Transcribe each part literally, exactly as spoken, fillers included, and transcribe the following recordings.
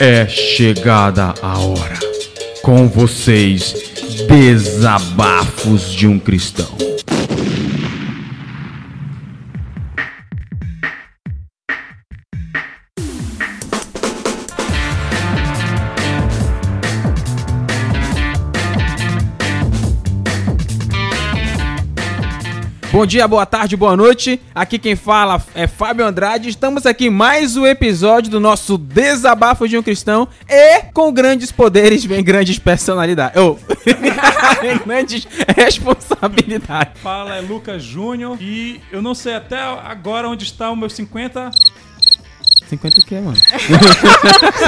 É chegada a hora. Com vocês, Desabafos de um Cristão. Bom dia, boa tarde, boa noite. Aqui quem fala é Fábio Andrade. Estamos aqui em mais um episódio do nosso Desabafo de um Cristão. E com grandes poderes vem grandes personalidades. Oh. Grandes responsabilidades. Fala, é Lucas Júnior. E eu não sei até agora onde está o meu cinquenta... cinquenta o que, mano?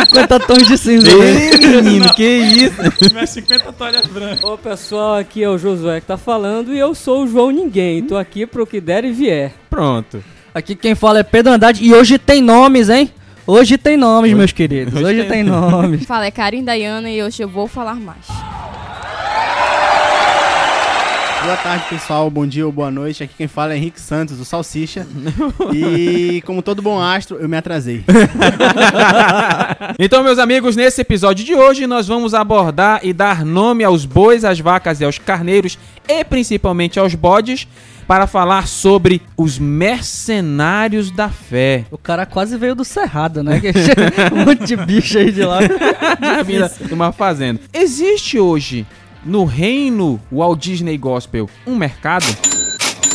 cinquenta tons de cinza. Ei, menino, não. Que isso? Minhas cinquenta toalhas brancas. Ô, pessoal, aqui é o Josué que tá falando e eu sou o João Ninguém. Tô aqui pro que der e vier. Pronto. Aqui quem fala é Pedro Andrade e hoje tem nomes, hein? Hoje tem nomes, hoje, meus queridos. Hoje, hoje tem, tem nomes. Fala, é Karim Daiana e hoje eu vou falar mais. Boa tarde, pessoal. Bom dia ou boa noite. Aqui quem fala é Henrique Santos, do Salsicha. E como todo bom astro, eu me atrasei. Então, meus amigos, nesse episódio de hoje, nós vamos abordar e dar nome aos bois, às vacas e aos carneiros, e principalmente aos bodes, para falar sobre os mercenários da fé. O cara quase veio do Cerrado, né? Um monte de bicho aí de lá. De uma fazenda. Existe hoje... no reino Walt Disney Gospel, um mercado?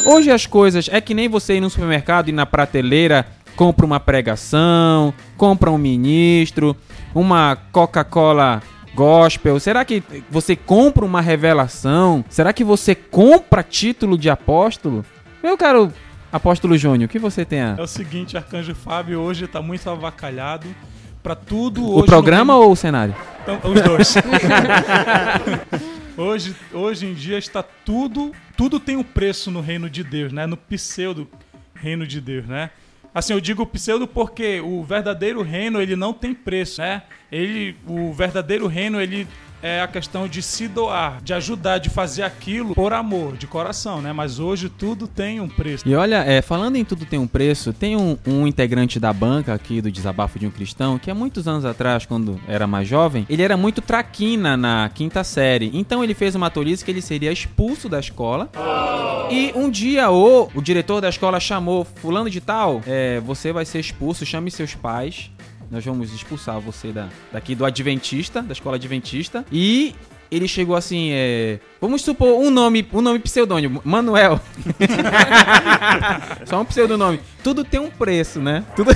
Hoje as coisas é que nem você ir no supermercado e na prateleira compra uma pregação, compra um ministro, uma Coca-Cola Gospel. Será que você compra uma revelação? Será que você compra título de apóstolo? Meu caro Apóstolo Júnior, o que você tem a... É o seguinte, Arcanjo Fábio, hoje tá muito avacalhado. Pra tudo hoje... O programa tem... ou o cenário? Então, os dois. Hoje, hoje em dia está tudo... Tudo tem um preço no reino de Deus, né? No pseudo reino de Deus, né? Assim, eu digo pseudo porque o verdadeiro reino, ele não tem preço, né? Ele, o verdadeiro reino, ele é a questão de se doar, de ajudar, de fazer aquilo por amor, de coração, né? Mas hoje tudo tem um preço. E olha, é, falando em tudo tem um preço, tem um, um integrante da banca aqui do Desabafo de um Cristão, que há muitos anos atrás, quando era mais jovem, ele era muito traquina na quinta série. Então ele fez uma tolice que ele seria expulso da escola. Oh. E um dia o, o diretor da escola chamou fulano de tal, é, você vai ser expulso, chame seus pais. Nós vamos expulsar você da, daqui do Adventista, da escola Adventista. E ele chegou assim, é, vamos supor um nome, um nome pseudônimo, Manuel. Só um pseudonome. Tudo tem um preço, né? Tudo...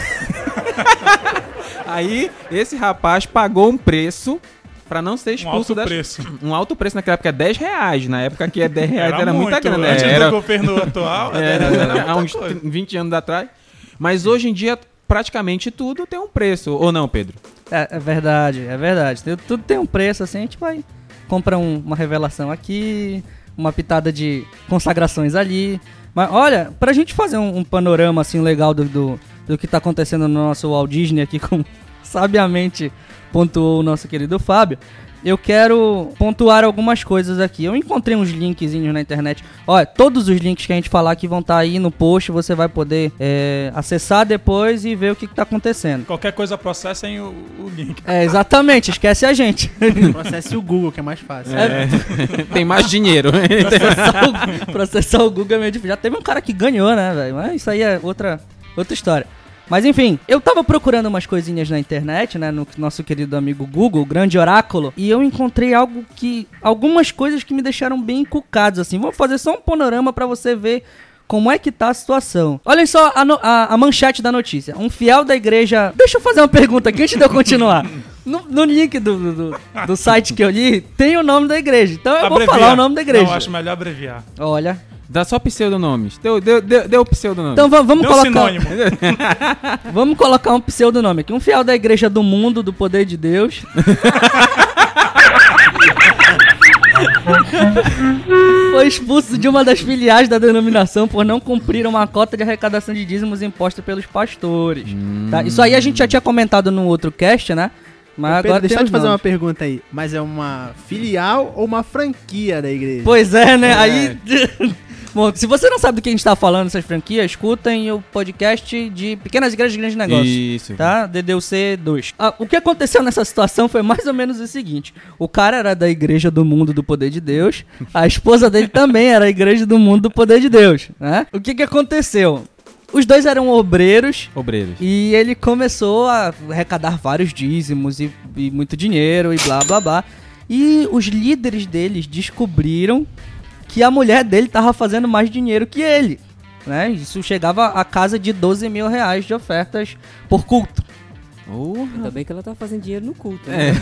Aí esse rapaz pagou um preço pra não ser expulso da... Um alto das... preço. Um alto preço, naquela época é dez reais. Na época que é dez reais era, era muito, muita grana. Antes era... do governo atual, era, era, era, era há uns coisa. vinte anos atrás. Mas hoje em dia... praticamente tudo tem um preço, ou não, Pedro? É, é verdade, é verdade. Tudo tem um preço, assim, a gente vai comprar um, uma revelação aqui, uma pitada de consagrações ali. Mas olha, pra gente fazer um, um panorama, assim, legal do, do, do que tá acontecendo no nosso Walt Disney aqui, como sabiamente pontuou o nosso querido Fábio, eu quero pontuar algumas coisas aqui. Eu encontrei uns linkzinhos na internet. Olha, todos os links que a gente falar aqui vão estar aí no post. Você vai poder é, acessar depois e ver o que está acontecendo. Qualquer coisa processem o, o link. É, exatamente. Esquece a gente. Processe o Google, que é mais fácil. É. É. Tem mais dinheiro. Processar o, processar o Google é meio difícil. Já teve um cara que ganhou, né, velho? Mas isso aí é outra, outra história. Mas enfim, eu tava procurando umas coisinhas na internet, né, no nosso querido amigo Google, o grande oráculo, e eu encontrei algo que, algumas coisas que me deixaram bem encucados, assim. Vou fazer só um panorama pra você ver como é que tá a situação. Olha só a, no, a, a manchete da notícia, um fiel da igreja... Deixa eu fazer uma pergunta aqui antes de eu continuar. No, no link do, do, do site que eu li, tem o nome da igreja, então eu abreviar. Vou falar o nome da igreja. Não, eu acho melhor abreviar. Olha... Dá só pseudonomes. Deu, deu, deu, deu pseudonome. Então vamos, vamos colocar... sinônimo. Vamos colocar um pseudonome aqui. Um fiel da Igreja do Mundo do Poder de Deus. Foi expulso de uma das filiais da denominação por não cumprir uma cota de arrecadação de dízimos imposta pelos pastores. Hum. Tá? Isso aí a gente já tinha comentado no outro cast, né? Mas Pedro, agora deixa eu te fazer nomes. Uma pergunta aí. Mas é uma filial ou uma franquia da igreja? Pois é, né? É. Aí... Bom, se você não sabe do que a gente tá falando, essas franquias, escutem o podcast de Pequenas Igrejas, Grandes Negócios. Isso. Tá? D D U C dois. Ah, o que aconteceu nessa situação foi mais ou menos o seguinte. O cara era da Igreja do Mundo do Poder de Deus. A esposa dele também era da Igreja do Mundo do Poder de Deus, né? O que que aconteceu? Os dois eram obreiros. Obreiros. E ele começou a arrecadar vários dízimos e, e muito dinheiro e blá, blá, blá. E os líderes deles descobriram que a mulher dele tava fazendo mais dinheiro que ele, né? Isso chegava a casa de doze mil reais de ofertas por culto. Oh, ainda bem que ela tá fazendo dinheiro no culto, né?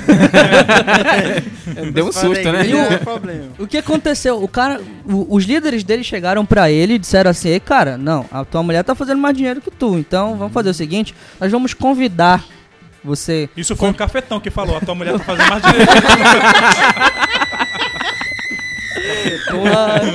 É. É, deu um susto, né? O, o que aconteceu? O cara, o, os líderes dele chegaram pra ele e disseram assim, ei, cara, não, a tua mulher tá fazendo mais dinheiro que tu, então vamos fazer o seguinte, nós vamos convidar você... Isso foi com... um cafetão que falou, a tua mulher tá fazendo mais dinheiro que tu.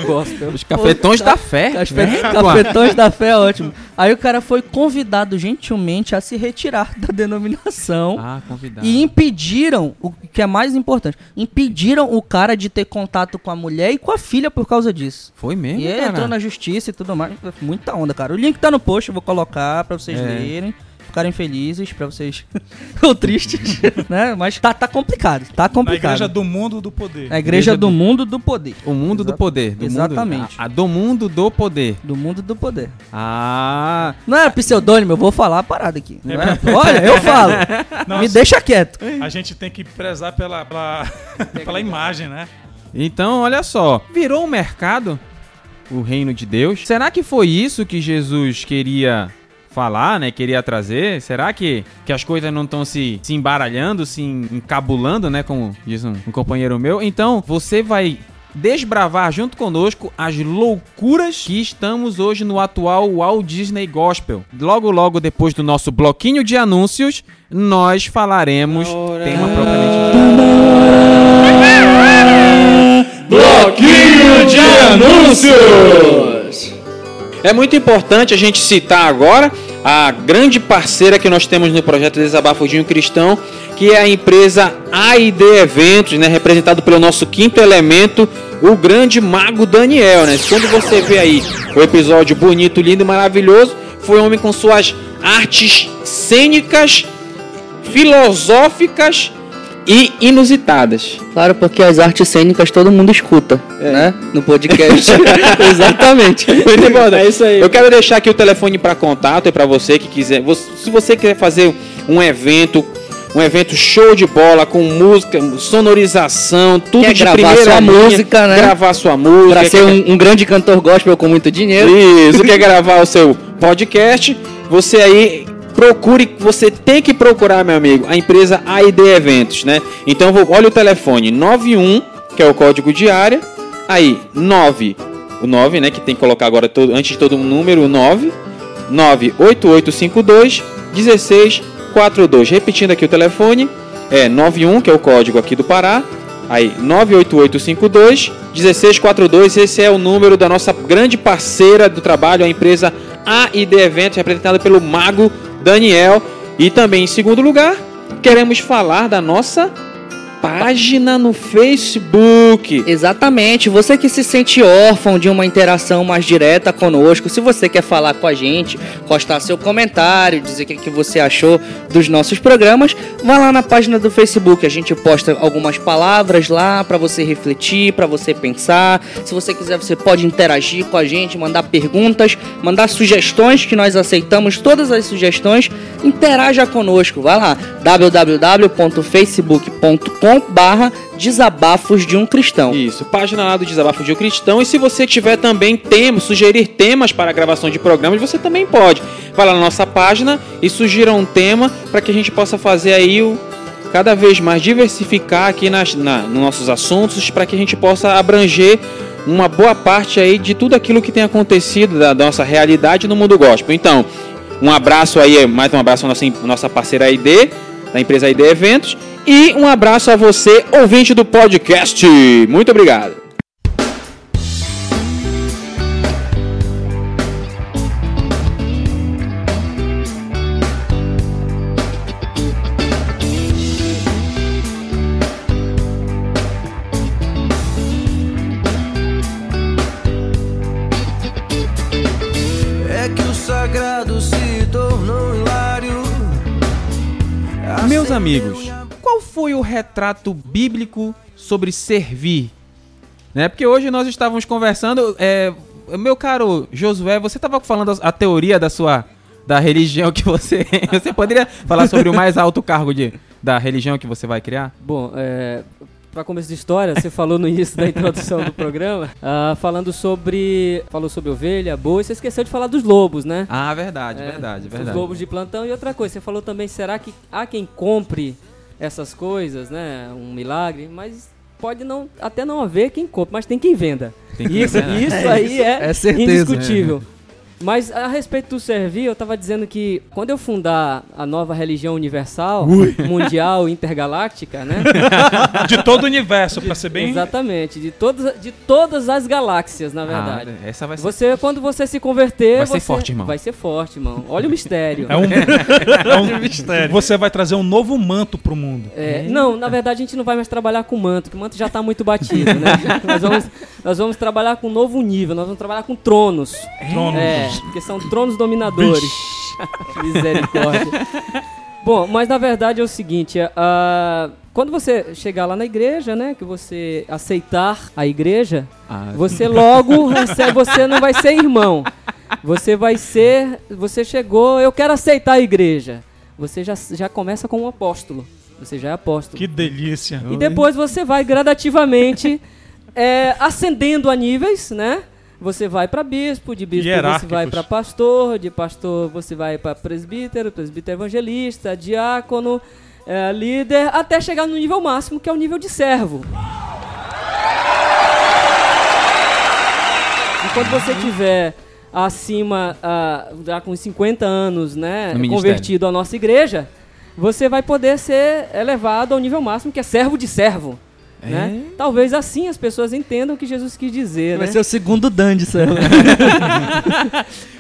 Gospel. Os cafetões o, da fé. Os né? cafetões da fé, ótimo. Aí o cara foi convidado gentilmente a se retirar da denominação. Ah, convidado. E impediram, o que é mais importante, impediram o cara de ter contato com a mulher e com a filha por causa disso. Foi mesmo, E ele cara. entrou na justiça e tudo mais. Muita onda, cara. O link tá no post, eu vou colocar pra vocês é. lerem. Ficarem felizes, pra vocês ou tristes, né? Mas tá, tá complicado, tá complicado. A Igreja do Mundo do Poder. A Igreja, igreja do, do Mundo do Poder. O Mundo Exato. do Poder. Do Exatamente. Mundo, a, a do Mundo do Poder. Do Mundo do Poder. Ah. Não era pseudônimo, eu vou falar a parada aqui. Não é? Olha, eu falo. Não, Me deixa quieto. A gente tem que prezar pela, pela, pela imagem, né? Então, olha só. Virou um mercado o reino de Deus. Será que foi isso que Jesus queria... falar, né, queria trazer? Será que, que as coisas não estão se, se embaralhando, se encabulando, né, como diz um, um companheiro meu? Então, você vai desbravar junto conosco as loucuras que estamos hoje no atual Walt Disney Gospel. Logo, logo, depois do nosso bloquinho de anúncios, nós falaremos Ora... tema propriamente dito. Bloquinho de anúncios! É muito importante a gente citar agora a grande parceira que nós temos no projeto Desabafo de um Cristão, que é a empresa A I D Eventos, né, representado pelo nosso quinto elemento, o grande mago Daniel, né? Quando você vê aí o episódio bonito, lindo e maravilhoso, foi um homem com suas artes cênicas, filosóficas e inusitadas. Claro, porque as artes cênicas todo mundo escuta, é. né? No podcast. Exatamente. Muito bom. É isso aí. Eu quero deixar aqui o telefone para contato e para você que quiser. Se você quiser fazer um evento, um evento show de bola com música, sonorização, tudo quer de primeira sua linha, música, né? Gravar sua música. Para ser um, um grande cantor gospel com muito dinheiro. Isso. Quer gravar o seu podcast? Você aí procure, você tem que procurar, meu amigo, a empresa A I D Eventos, né? Então, vou, olha o telefone, nove um, que é o código de área, aí, nove, o nove, né, que tem que colocar agora, todo, antes de todo um número, o nove, nove oito oito cinco dois um seis quatro dois. Repetindo aqui o telefone, é nove um, que é o código aqui do Pará, aí, nove oito oito cinco dois um seis quatro dois, esse é o número da nossa grande parceira do trabalho, a empresa A I D Eventos, representada pelo Mago Daniel. E também, em segundo lugar, queremos falar da nossa página no Facebook. Exatamente. Você que se sente órfão de uma interação mais direta conosco, se você quer falar com a gente, postar seu comentário, dizer o que você achou dos nossos programas, vá lá na página do Facebook. A gente posta algumas palavras lá para você refletir, para você pensar. Se você quiser, você pode interagir com a gente, mandar perguntas, mandar sugestões, que nós aceitamos todas as sugestões. Interaja conosco. Vá lá, w w w ponto facebook ponto com barra Desabafos de um Cristão. Isso, página lá do Desabafo de um Cristão. E se você tiver também temas, sugerir temas para a gravação de programas, você também pode. Vai lá na nossa página e sugira um tema para que a gente possa fazer aí o cada vez mais diversificar aqui nas, na, nos nossos assuntos, para que a gente possa abranger uma boa parte aí de tudo aquilo que tem acontecido da, da nossa realidade no mundo gospel. Então, um abraço aí, mais um abraço à nossa, nossa parceira A I D, da empresa A I D Eventos. E um abraço a você, ouvinte do podcast. Muito obrigado. Meus amigos, qual foi o retrato bíblico sobre servir? Né? Porque hoje nós estávamos conversando, é, meu caro Josué, você estava falando a teoria da sua da religião que você... Você poderia falar sobre o mais alto cargo de, da religião que você vai criar? Bom, é... Para começo de história, você falou no início da introdução do programa, uh, falando sobre... Falou sobre ovelha, boi, você esqueceu de falar dos lobos, né? Ah, verdade, é, verdade, verdade. Os lobos de plantão. E outra coisa, você falou também, será que há quem compre essas coisas, né? Um milagre, mas pode não, até não haver quem compre, mas tem quem venda. Tem quem isso, venda. Isso aí é, é certeza, indiscutível. É. Mas a respeito do servir, eu estava dizendo que quando eu fundar a nova religião universal, Ui. mundial, intergaláctica, né? De todo o universo, para ser bem... Exatamente, de todas, de todas as galáxias, na verdade. Ah, essa vai ser... Você, quando você se converter... Vai ser você... forte, irmão. Vai ser forte, irmão. Olha o mistério. É um, é um mistério. Você vai trazer um novo manto pro mundo. É, não, na verdade, a gente não vai mais trabalhar com manto, porque o manto já tá muito batido, né? Nós vamos, nós vamos trabalhar com um novo nível, nós vamos trabalhar com tronos. Tronos. É. Porque são tronos dominadores. Misericórdia. Bom, mas na verdade é o seguinte, uh, quando você chegar lá na igreja, né, que você aceitar a igreja, ah. você logo recebe, você não vai ser irmão, você vai ser, você chegou, eu quero aceitar a igreja, você já, já começa como um apóstolo, você já é apóstolo. Que delícia. E depois você vai gradativamente é, ascendendo a níveis, né? Você vai para bispo, de bispo você vai para pastor, de pastor você vai para presbítero, presbítero evangelista, diácono, é, líder, até chegar no nível máximo, que é o nível de servo. E quando você tiver acima, uh, já com cinquenta anos, né, convertido à nossa igreja, você vai poder ser elevado ao nível máximo, que é servo de servo. É? Né? Talvez assim as pessoas entendam o que Jesus quis dizer. Vai né? ser o segundo Dan de Serra.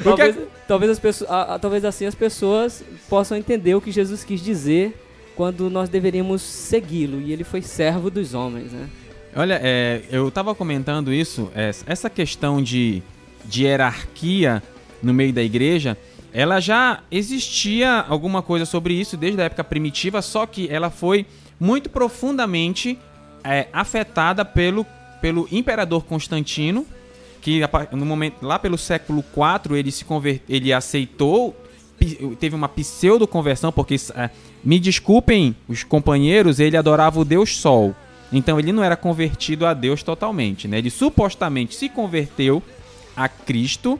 talvez, talvez, as pessoas, a, a, talvez assim as pessoas possam entender o que Jesus quis dizer quando nós deveríamos segui-lo. E ele foi servo dos homens. Né? Olha, é, eu estava comentando isso. Essa questão de, de hierarquia no meio da igreja, ela já existia alguma coisa sobre isso desde a época primitiva, só que ela foi muito profundamente... É, afetada pelo, pelo imperador Constantino, que no momento, lá pelo século quatro ele, se convert, ele aceitou, teve uma pseudo-conversão, porque, é, me desculpem os companheiros, ele adorava o Deus Sol. Então ele não era convertido a Deus totalmente. Né? Ele supostamente se converteu a Cristo,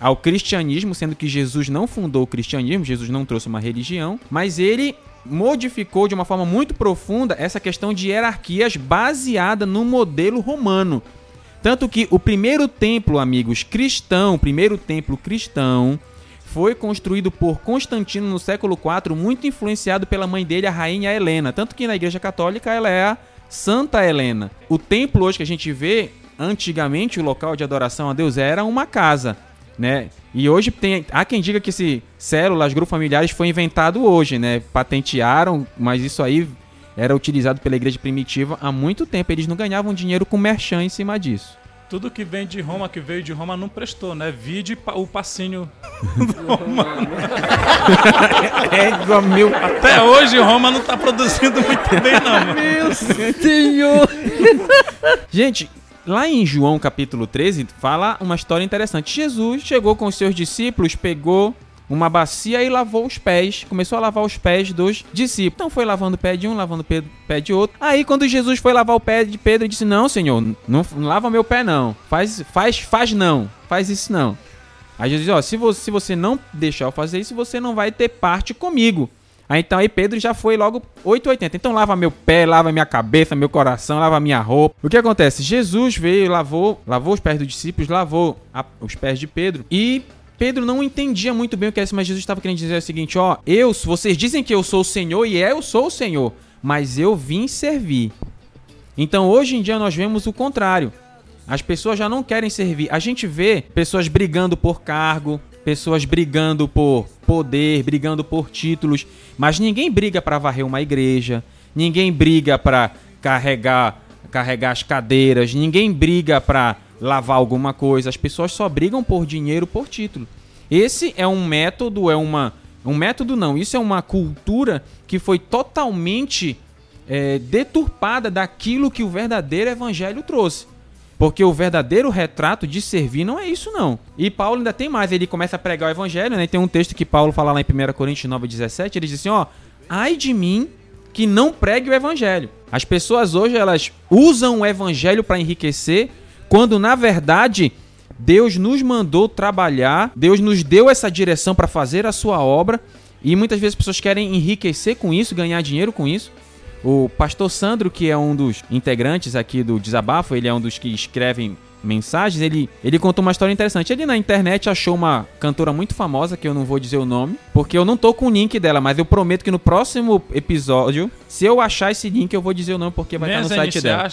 ao cristianismo, sendo que Jesus não fundou o cristianismo, Jesus não trouxe uma religião, mas ele... modificou de uma forma muito profunda essa questão de hierarquias baseada no modelo romano. Tanto que o primeiro templo, amigos, cristão, o primeiro templo cristão, foi construído por Constantino no século quatro, muito influenciado pela mãe dele, a rainha Helena. Tanto que na Igreja Católica ela é a Santa Helena. O templo hoje que a gente vê, antigamente o local de adoração a Deus era uma casa. Né? E hoje tem, há quem diga que esse células, grupos familiares foi inventado hoje, né? Patentearam, mas isso aí era utilizado pela igreja primitiva há muito tempo. Eles não ganhavam dinheiro com merchan em cima disso. Tudo que vem de Roma, que veio de Roma, não prestou, né? Vide o passinho romano. É, meu... Até hoje Roma não tá produzindo muito bem, não. Mano. Meu senhor! Gente... Lá em João capítulo treze, fala uma história interessante. Jesus chegou com os seus discípulos, pegou uma bacia e lavou os pés. Começou a lavar os pés dos discípulos. Então foi lavando o pé de um, lavando o pé de outro. Aí quando Jesus foi lavar o pé de Pedro, ele disse, não, Senhor, não, não lava meu pé não. Faz, faz, faz não. Faz isso não. Aí Jesus disse, ó, se você, se você não deixar eu fazer isso, você não vai ter parte comigo. Aí então aí Pedro já foi logo oito e oitenta. Então lava meu pé, lava minha cabeça, meu coração, lava minha roupa. O que acontece? Jesus veio, lavou, lavou os pés dos discípulos, lavou a, os pés de Pedro. E Pedro não entendia muito bem o que era isso, mas Jesus estava querendo dizer o seguinte, ó, eu, vocês dizem que eu sou o Senhor e eu sou o Senhor, mas eu vim servir. Então hoje em dia nós vemos o contrário. As pessoas já não querem servir. A gente vê pessoas brigando por cargo, pessoas brigando por poder, brigando por títulos, mas ninguém briga para varrer uma igreja, ninguém briga para carregar, carregar as cadeiras, ninguém briga para lavar alguma coisa, as pessoas só brigam por dinheiro, por título. Esse é um método, é uma Um método não, isso é uma cultura que foi totalmente é, deturpada daquilo que o verdadeiro evangelho trouxe. Porque o verdadeiro retrato de servir não é isso não. E Paulo ainda tem mais, ele começa a pregar o evangelho, né? Tem um texto que Paulo fala lá em primeira Coríntios nove, dezessete, ele diz assim, ó, ai de mim que não pregue o evangelho. As pessoas hoje, elas usam o evangelho para enriquecer, quando na verdade Deus nos mandou trabalhar, Deus nos deu essa direção para fazer a sua obra, e muitas vezes as pessoas querem enriquecer com isso, ganhar dinheiro com isso. O pastor Sandro, que é um dos integrantes aqui do Desabafo, ele é um dos que escrevem mensagens, ele, ele contou uma história interessante. Ele na internet achou uma cantora muito famosa, que eu não vou dizer o nome, porque eu não tô com o link dela, mas eu prometo que no próximo episódio, se eu achar esse link, eu vou dizer o nome, porque vai Mesmo estar no site dela.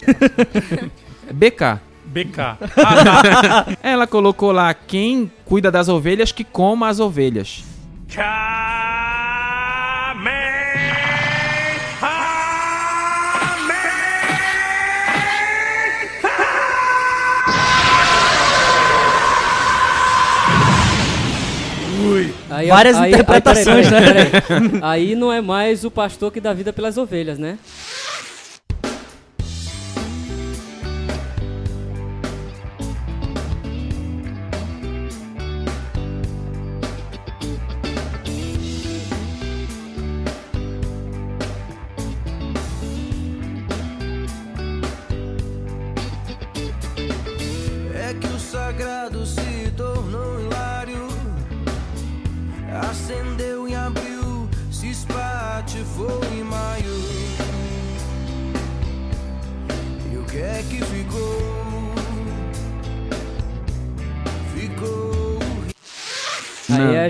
B K. B K. Ah, tá. Ela colocou lá, quem cuida das ovelhas, que coma as ovelhas. Amém! Amém! Amém! Ui. Aí, Várias aí, interpretações, aí, peraí, peraí, peraí. né? Aí não é mais o pastor que dá vida pelas ovelhas, né?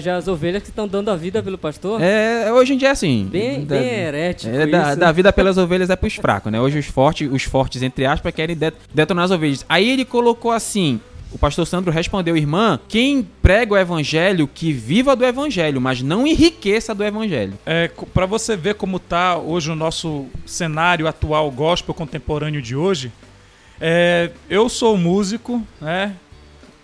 Já as ovelhas que estão dando a vida pelo pastor? É, hoje em dia é assim. Bem, da, bem herético é, isso. Da, da vida pelas ovelhas é pros fracos, né? Hoje os fortes, os fortes entre aspas, querem det- detonar as ovelhas. Aí ele colocou assim, o pastor Sandro respondeu, irmã, quem prega o evangelho, que viva do evangelho, mas não enriqueça do evangelho. É, pra você ver como tá hoje o nosso cenário atual gospel contemporâneo de hoje, é, eu sou músico, né?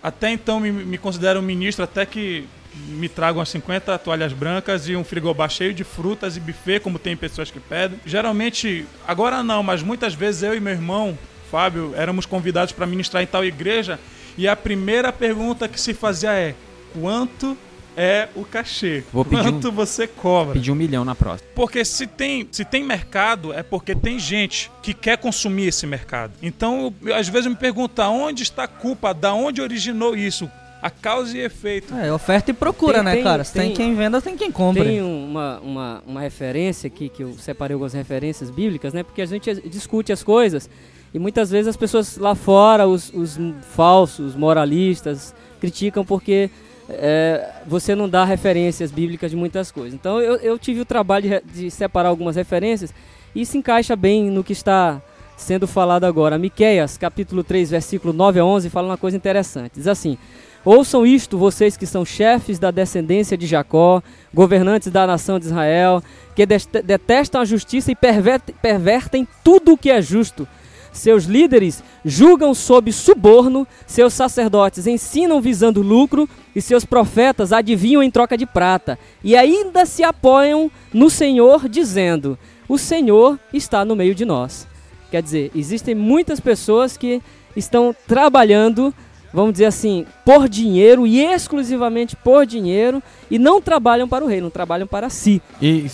Até então me, me considero um ministro, até que me tragam as cinquenta toalhas brancas e um frigobar cheio de frutas e buffet, como tem pessoas que pedem. Geralmente, agora não, mas muitas vezes eu e meu irmão, Fábio, éramos convidados para ministrar em tal igreja e a primeira pergunta que se fazia é: quanto é o cachê? Vou quanto um, você cobra? Pedir um milhão na próxima. Porque se tem, se tem mercado, é porque tem gente que quer consumir esse mercado. Então, eu, às vezes eu me pergunto, onde está a culpa? Da onde originou isso? A causa e efeito. É, oferta e procura, tem, né, tem, cara? Se tem, tem quem venda, tem quem compra. Tem uma, uma, uma referência aqui, que eu separei algumas referências bíblicas, né? Porque a gente discute as coisas e muitas vezes as pessoas lá fora, os, os falsos, os moralistas, criticam porque é, você não dá referências bíblicas de muitas coisas. Então eu, eu tive o trabalho de, de separar algumas referências e se encaixa bem no que está sendo falado agora. Miqueias, capítulo três, versículo nove a onze, fala uma coisa interessante. Diz assim: ouçam isto, vocês que são chefes da descendência de Jacó, governantes da nação de Israel, que detestam a justiça e pervertem tudo o que é justo. Seus líderes julgam sob suborno, seus sacerdotes ensinam visando lucro e seus profetas adivinham em troca de prata. E ainda se apoiam no Senhor, dizendo: o Senhor está no meio de nós. Quer dizer, existem muitas pessoas que estão trabalhando, vamos dizer assim, por dinheiro e exclusivamente por dinheiro, e não trabalham para o reino, trabalham para si. E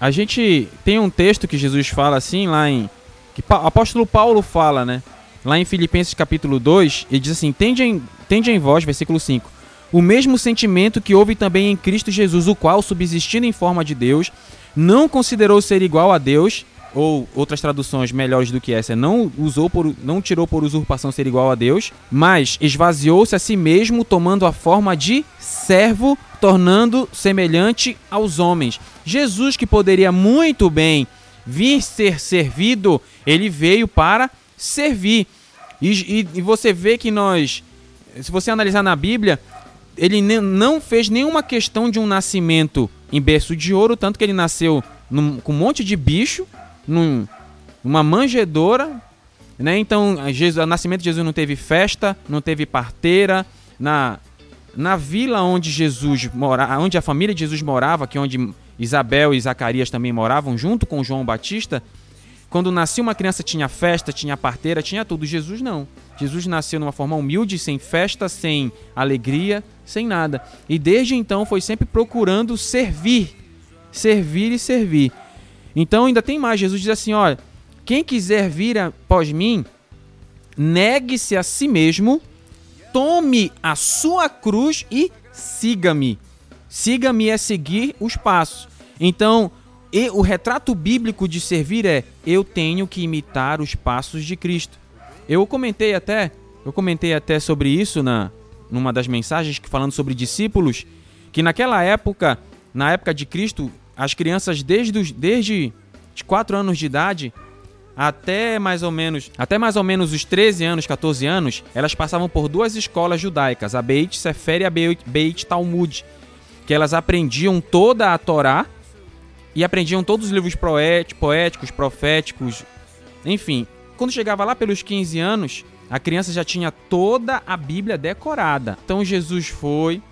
a gente tem um texto que Jesus fala assim, lá em... que o apóstolo Paulo fala, né? Lá em Filipenses capítulo dois, ele diz assim: tende em, tende em vós, versículo cinco, o mesmo sentimento que houve também em Cristo Jesus, o qual, subsistindo em forma de Deus, não considerou ser igual a Deus, ou outras traduções melhores do que essa, não usou por, não tirou por usurpação ser igual a Deus, mas esvaziou-se a si mesmo, tomando a forma de servo, tornando semelhante aos homens. Jesus, que poderia muito bem vir ser servido, ele veio para servir. E, e, e você vê que nós, se você analisar na Bíblia, ele ne, não fez nenhuma questão de um nascimento em berço de ouro, tanto que ele nasceu num, com um monte de bicho, Num, numa manjedoura, né? Então, Jesus, o nascimento de Jesus não teve festa, não teve parteira, na, na vila onde Jesus morava, onde a família de Jesus morava, que é onde Isabel e Zacarias também moravam, junto com João Batista, quando nascia uma criança tinha festa, tinha parteira, tinha tudo. Jesus não. Jesus nasceu de uma forma humilde, sem festa, sem alegria, sem nada. E desde então foi sempre procurando servir, servir e servir. Então ainda tem mais, Jesus diz assim, olha, quem quiser vir após mim, negue-se a si mesmo, tome a sua cruz e siga-me. Siga-me é seguir os passos. Então, e o retrato bíblico de servir é, eu tenho que imitar os passos de Cristo. Eu comentei até, eu comentei até sobre isso na, numa das mensagens que, falando sobre discípulos, que naquela época, na época de Cristo, as crianças desde os, desde os quatro anos de idade até mais ou menos, até mais ou menos os treze anos, catorze anos, elas passavam por duas escolas judaicas, a Beit Sefer e a Beit Talmud, que elas aprendiam toda a Torá e aprendiam todos os livros poéticos, proféticos, enfim. Quando chegava lá pelos quinze anos, a criança já tinha toda a Bíblia decorada. Então Jesus foi,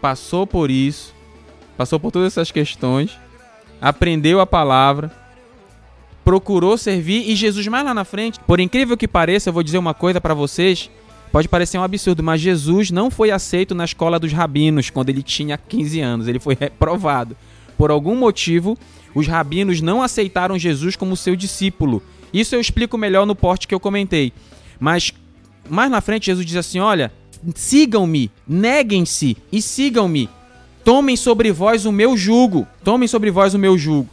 passou por isso, passou por todas essas questões, aprendeu a palavra, procurou servir, e Jesus mais lá na frente, por incrível que pareça, eu vou dizer uma coisa para vocês, pode parecer um absurdo, mas Jesus não foi aceito na escola dos rabinos quando ele tinha quinze anos, ele foi reprovado. Por algum motivo, os rabinos não aceitaram Jesus como seu discípulo. Isso eu explico melhor no post que eu comentei. Mas mais na frente Jesus diz assim, olha, sigam-me, neguem-se e sigam-me. Tomem sobre vós o meu jugo. Tomem sobre vós o meu jugo.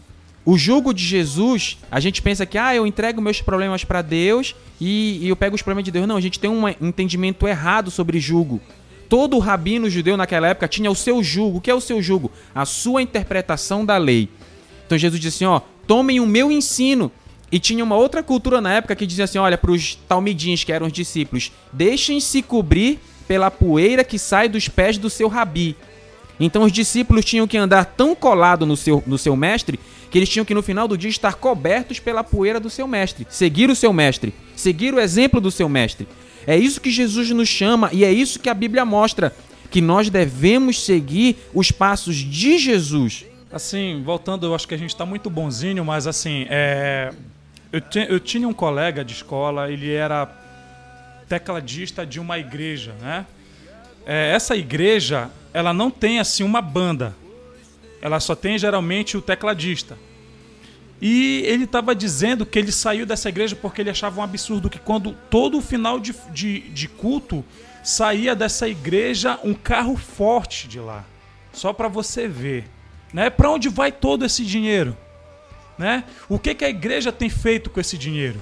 O jugo de Jesus, a gente pensa que, ah, eu entrego meus problemas para Deus e, e eu pego os problemas de Deus. Não, a gente tem um entendimento errado sobre jugo. Todo rabino judeu naquela época tinha o seu jugo. O que é o seu jugo? A sua interpretação da lei. Então Jesus disse assim, ó, tomem o meu ensino. E tinha uma outra cultura na época que dizia assim, olha, para os talmidins, que eram os discípulos, deixem-se cobrir pela poeira que sai dos pés do seu rabi. Então os discípulos tinham que andar tão colado no seu, no seu mestre, que eles tinham que no final do dia estar cobertos pela poeira do seu mestre. Seguir o seu mestre, seguir o exemplo do seu mestre. É isso que Jesus nos chama e é isso que a Bíblia mostra, que nós devemos seguir os passos de Jesus. Assim, voltando, eu acho que a gente está muito bonzinho, mas assim, é... eu, te... eu tinha um colega de escola, ele era tecladista de uma igreja, né? É, essa igreja, ela não tem assim uma banda, ela só tem geralmente o tecladista. E ele estava dizendo que ele saiu dessa igreja porque ele achava um absurdo que quando todo final de, de, de culto saía dessa igreja um carro forte de lá. Só para você ver, né? Para onde vai todo esse dinheiro? Né? O que, que a igreja tem feito com esse dinheiro?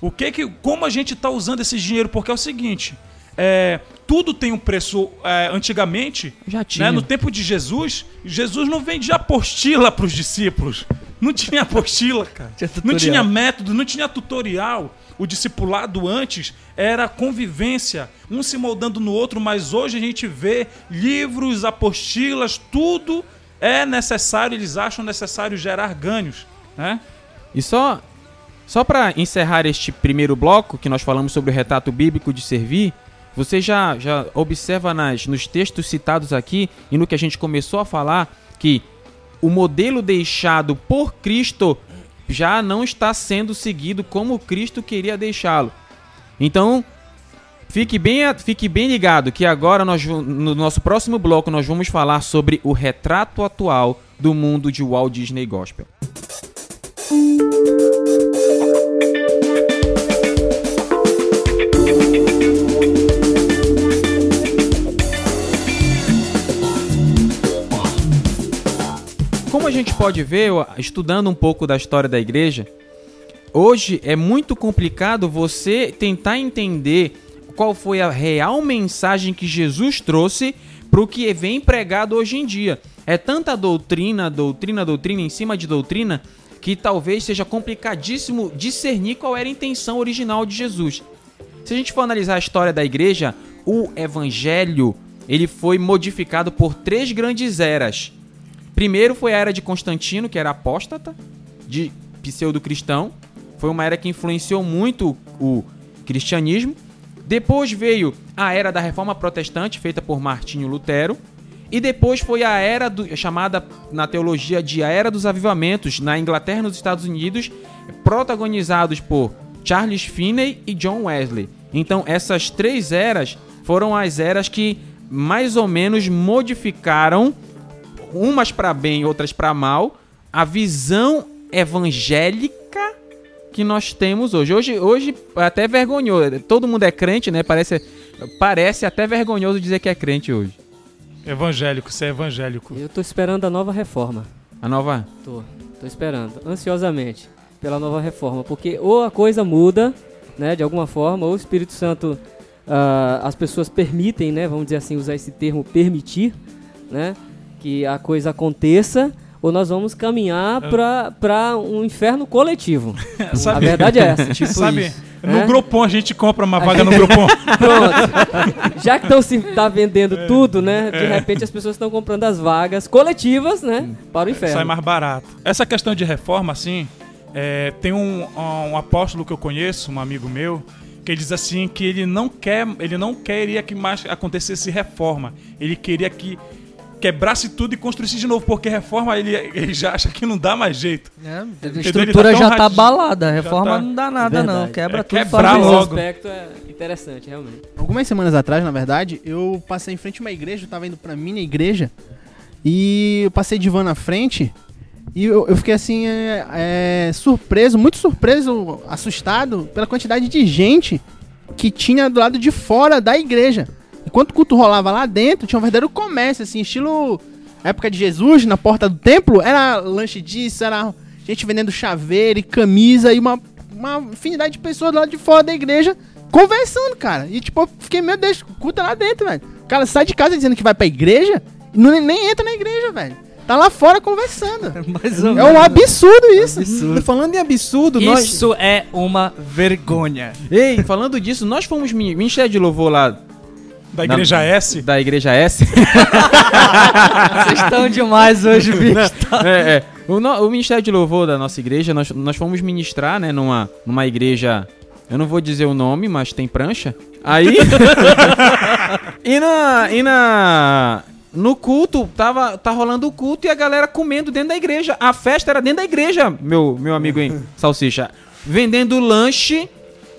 O que que, como a gente está usando esse dinheiro? Porque é o seguinte, é, tudo tem um preço. É, antigamente, já tinha. Né, no tempo de Jesus, Jesus não vendia apostila para os discípulos. Não tinha apostila, cara. Tinha não tinha método, não tinha tutorial. O discipulado antes era convivência, um se moldando no outro, mas hoje a gente vê livros, apostilas, tudo é necessário, eles acham necessário gerar ganhos, né? E só, só para encerrar este primeiro bloco, que nós falamos sobre o retrato bíblico de servir, você já, já observa nas, nos textos citados aqui e no que a gente começou a falar, que o modelo deixado por Cristo já não está sendo seguido como Cristo queria deixá-lo. Então, fique bem, fique bem ligado que agora, nós, no nosso próximo bloco, nós vamos falar sobre o retrato atual do mundo de Walt Disney Gospel. Como a gente pode ver, estudando um pouco da história da igreja, hoje é muito complicado você tentar entender qual foi a real mensagem que Jesus trouxe para o que vem pregado hoje em dia. É tanta doutrina, doutrina, doutrina, em cima de doutrina, que talvez seja complicadíssimo discernir qual era a intenção original de Jesus. Se a gente for analisar a história da igreja, o evangelho ele foi modificado por três grandes eras. Primeiro foi a era de Constantino, que era apóstata, de pseudo-cristão. Foi uma era que influenciou muito o cristianismo. Depois veio a era da Reforma Protestante, feita por Martinho Lutero. E depois foi a era do, chamada na teologia de a Era dos Avivamentos, na Inglaterra e nos Estados Unidos, protagonizados por Charles Finney e John Wesley. Então, essas três eras foram as eras que mais ou menos modificaram, umas para bem, outras para mal, a visão evangélica que nós temos hoje. Hoje, hoje até vergonhoso. Todo mundo é crente, né? Parece, parece até vergonhoso dizer que é crente hoje. Evangélico, você é evangélico. Eu tô esperando a nova reforma. A nova? Tô, tô esperando, ansiosamente, pela nova reforma. Porque ou a coisa muda, né, de alguma forma, ou o Espírito Santo, uh, as pessoas permitem, né, vamos dizer assim, usar esse termo permitir, né, que a coisa aconteça, ou nós vamos caminhar pra, pra um inferno coletivo. A verdade é essa, tipo Sabe. isso. No é? Groupon a gente compra uma vaga no Groupon. Pronto. Já que estão se tá vendendo é, tudo, né? De é. repente as pessoas estão comprando as vagas coletivas, né? Para o inferno. Sai mais barato. Essa questão de reforma, assim, é, tem um, um apóstolo que eu conheço, um amigo meu, que ele diz assim que ele não quer, ele não queria que mais acontecesse reforma. Ele queria que quebrasse tudo e construísse de novo, porque reforma ele, ele já acha que não dá mais jeito. É, a estrutura tá já está radi... balada, a reforma tá... não dá nada é não, quebra é, tudo. Quebrar logo. Esse aspecto é interessante, realmente. Algumas semanas atrás, na verdade, eu passei em frente a uma igreja, eu estava indo para minha igreja, e eu passei de van na frente, e eu, eu fiquei assim, é, é, surpreso, muito surpreso, assustado, pela quantidade de gente que tinha do lado de fora da igreja. Enquanto o culto rolava lá dentro, tinha um verdadeiro comércio, assim, estilo época de Jesus, na porta do templo, era lanche disso, era gente vendendo chaveiro e camisa e uma, uma infinidade de pessoas do lado de fora da igreja conversando, cara. E tipo, eu fiquei, meu Deus, culto lá dentro, velho. O cara sai de casa dizendo que vai pra igreja e não, nem entra na igreja, velho. Tá lá fora conversando. Mais ou menos. É um absurdo isso. Absurdo. Falando em absurdo, isso nós... Isso é uma vergonha. Ei, falando disso, nós fomos ministério de louvor lá... Da igreja Na, S? Da igreja S. Vocês estão demais hoje, bicho. É, é. O, no, o Ministério de Louvor da nossa igreja, nós, nós fomos ministrar, né, numa, numa igreja... Eu não vou dizer o nome, mas tem prancha. Aí... e na... E na... No culto, tava, tá rolando o culto e a galera comendo dentro da igreja. A festa era dentro da igreja, meu, meu amigo em Salsicha. Vendendo lanche...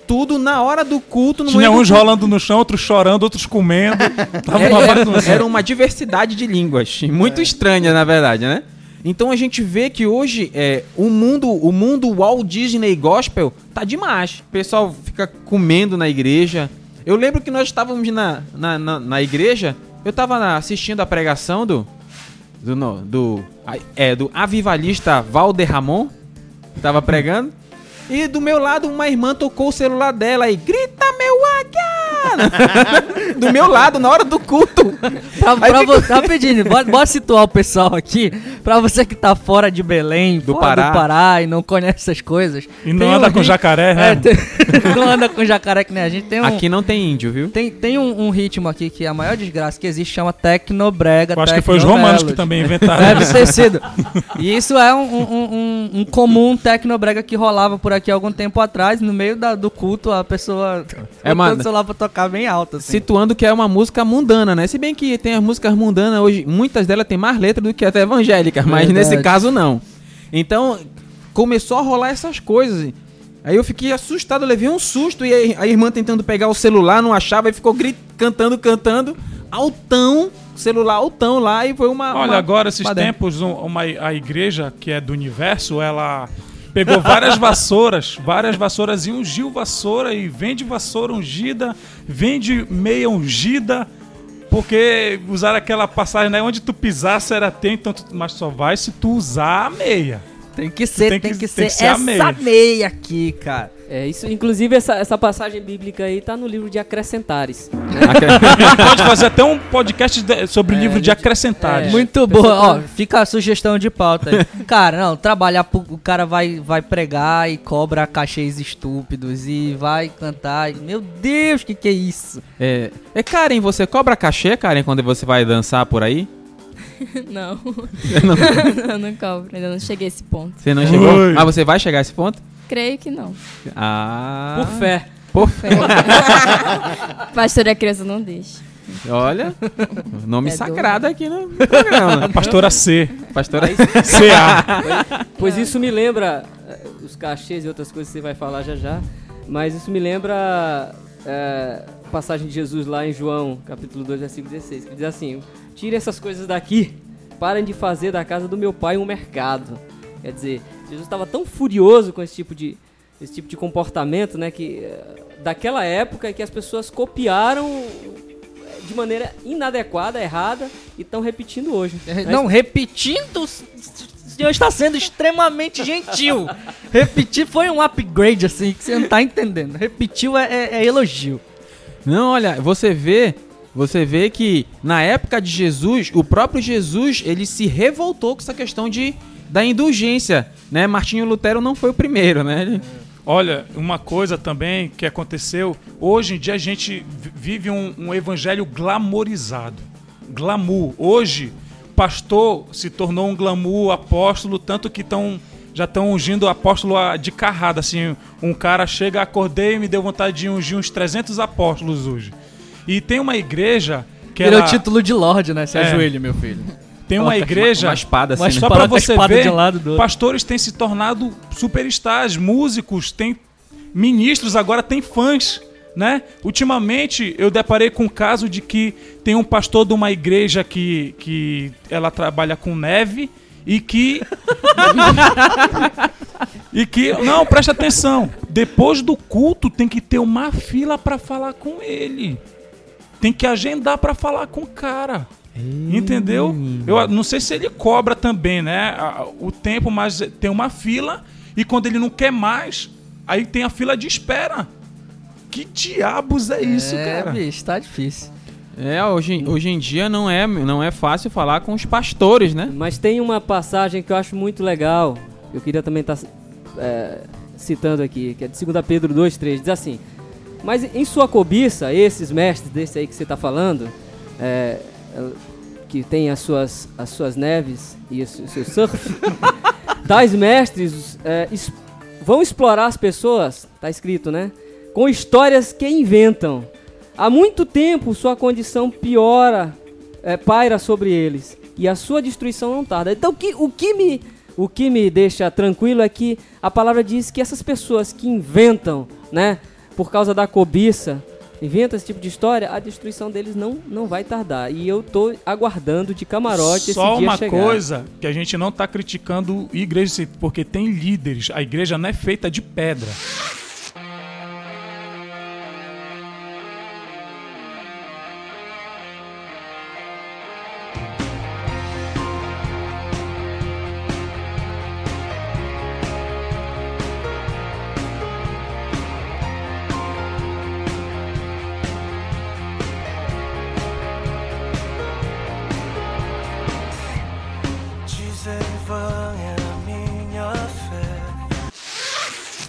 Tudo na hora do culto. No Tinha uns culto. rolando no chão, outros chorando, outros comendo. Tava é, uma era, era uma diversidade de línguas. Muito é. estranha, na verdade, né? Então a gente vê que hoje é, o mundo, o mundo Walt Disney Gospel tá demais. O pessoal fica comendo na igreja. Eu lembro que nós estávamos na, na, na, na igreja. Eu tava assistindo a pregação do... Do, no, do, é, do avivalista Valder Ramon. Tava pregando. E do meu lado, uma irmã tocou o celular dela e grita, meu águia! Do meu lado, na hora do culto. Pra, pra fica... você, tá pedindo, bora, bora situar o pessoal aqui. Pra você que tá fora de Belém, do, fora Pará. do Pará e não conhece essas coisas. E não anda um... com jacaré, né? É, tem... não anda com jacaré que nem a gente. Tem um... Aqui não tem índio, viu? Tem, tem um, um ritmo aqui que é a maior desgraça que existe, chama Tecnobrega. Eu acho que foi os romanos que também inventaram. Deve ter sido. E isso é um, um, um, um comum Tecnobrega que rolava por aqui algum tempo atrás, no meio da, do culto, a pessoa é o celular pra tocar bem alto. Assim. Situando que é uma música mundana, né? Se bem que tem as músicas mundanas hoje, muitas delas tem mais letra do que até evangélicas, mas Verdade. nesse caso não. Então, começou a rolar essas coisas. Aí eu fiquei assustado, eu levei um susto, e a irmã tentando pegar o celular, não achava, e ficou gritando, cantando, cantando, altão, celular altão lá, e foi uma... Olha, uma, agora esses padrão. tempos, uma, a igreja, que é do universo, ela... Pegou várias vassouras, várias vassouras e ungiu vassoura e vende vassoura ungida, vende meia ungida, porque usaram aquela passagem, né? Onde tu pisasse era tem, então tu, mas só vai se tu usar a meia. Tem que ser, tem, tem que, que, ser, tem que ser essa meia. meia aqui, cara. É isso, inclusive essa, essa passagem bíblica aí tá no livro de Acrescentares. Pode fazer até um podcast de, sobre o é, livro gente, de Acrescentares. É, muito bom, ó, fica a sugestão de pauta aí. Cara, não, trabalhar, o cara vai, vai pregar e cobra cachês estúpidos e vai cantar. E, meu Deus, que que é isso? É, é, Karen, você cobra cachê, Karen, quando você vai dançar por aí? Não. Não. Eu não cobro, ainda não cheguei a esse ponto. Você não chegou? Oi. Ah, você vai chegar a esse ponto? Creio que não. Ah. Por fé. Por fé. Pastor da criança não deixa. Olha, nome é sagrado aqui no programa. Pastora C. Pastora C A. Pois isso me lembra, os cachês e outras coisas que você vai falar já já, mas isso me lembra é, a passagem de Jesus lá em João, capítulo dois, versículo dezesseis, que diz assim: tire essas coisas daqui, parem de fazer da casa do meu pai um mercado. Quer dizer, Jesus estava tão furioso com esse tipo de, esse tipo de comportamento, né, que daquela época que as pessoas copiaram de maneira inadequada, errada, e estão repetindo hoje. Né? Não, repetindo... Deus está sendo extremamente gentil. Repetir foi um upgrade, assim, que você não tá entendendo. Repetiu é, é, é elogio. Não, olha, você vê, você vê que na época de Jesus, o próprio Jesus, ele se revoltou com essa questão de, da indulgência, né? Martinho Lutero não foi o primeiro, né? Ele... Olha, uma coisa também que aconteceu, hoje em dia a gente vive um, um evangelho glamorizado, glamour. Hoje, pastor se tornou um glamour, apóstolo, tanto que tão, já estão ungindo o apóstolo de carrada. Assim, um cara chega, acordei e me deu vontade de ungir uns trezentos apóstolos hoje. E tem uma igreja que era... Virou título de Lorde, né? Se é. ajoelha, meu filho. Tem uma igreja, uma, uma espada, assim, só para você ver, pastores têm se tornado superstars, músicos, tem ministros, agora tem fãs, né? Ultimamente eu deparei com um caso de que tem um pastor de uma igreja que, que ela trabalha com neve e que... e que... Não, presta atenção. Depois do culto tem que ter uma fila para falar com ele. Tem que agendar para falar com o cara. Entendeu? Eu não sei se ele cobra também, né, o tempo, mas tem uma fila e quando ele não quer mais, aí tem a fila de espera. Que diabos é isso, é, cara? É, bicho, tá difícil. É, hoje, hoje em dia não é, não é fácil falar com os pastores, né? Mas tem uma passagem que eu acho muito legal, eu queria também estar tá, é, citando aqui, que é de segunda Pedro dois, três, diz assim: mas em sua cobiça, esses mestres desse aí que você tá falando, é... que tem as suas, as suas neves e o seu surf, tais mestres é, es, vão explorar as pessoas, tá escrito, né, com histórias que inventam. Há muito tempo sua condição piora, é, paira sobre eles, e a sua destruição não tarda. Então que, o, que me, o que me deixa tranquilo é que a palavra diz que essas pessoas que inventam, né, por causa da cobiça, inventa esse tipo de história, a destruição deles não, não vai tardar. E eu tô aguardando de camarote esse dia chegar. Só uma coisa, que a gente não tá criticando igreja, porque tem líderes. A igreja não é feita de pedra.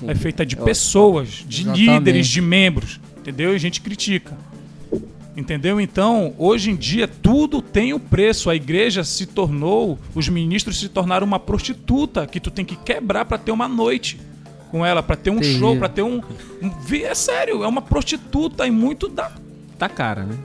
É feita de pessoas, de Exatamente. líderes, de membros, entendeu? E a gente critica, entendeu? Então, hoje em dia, tudo tem o preço. A igreja se tornou, os ministros se tornaram uma prostituta que tu tem que quebrar para ter uma noite com ela, para ter um Terrível. show, para ter um, um... É sério, é uma prostituta e muito da... Tá cara, né?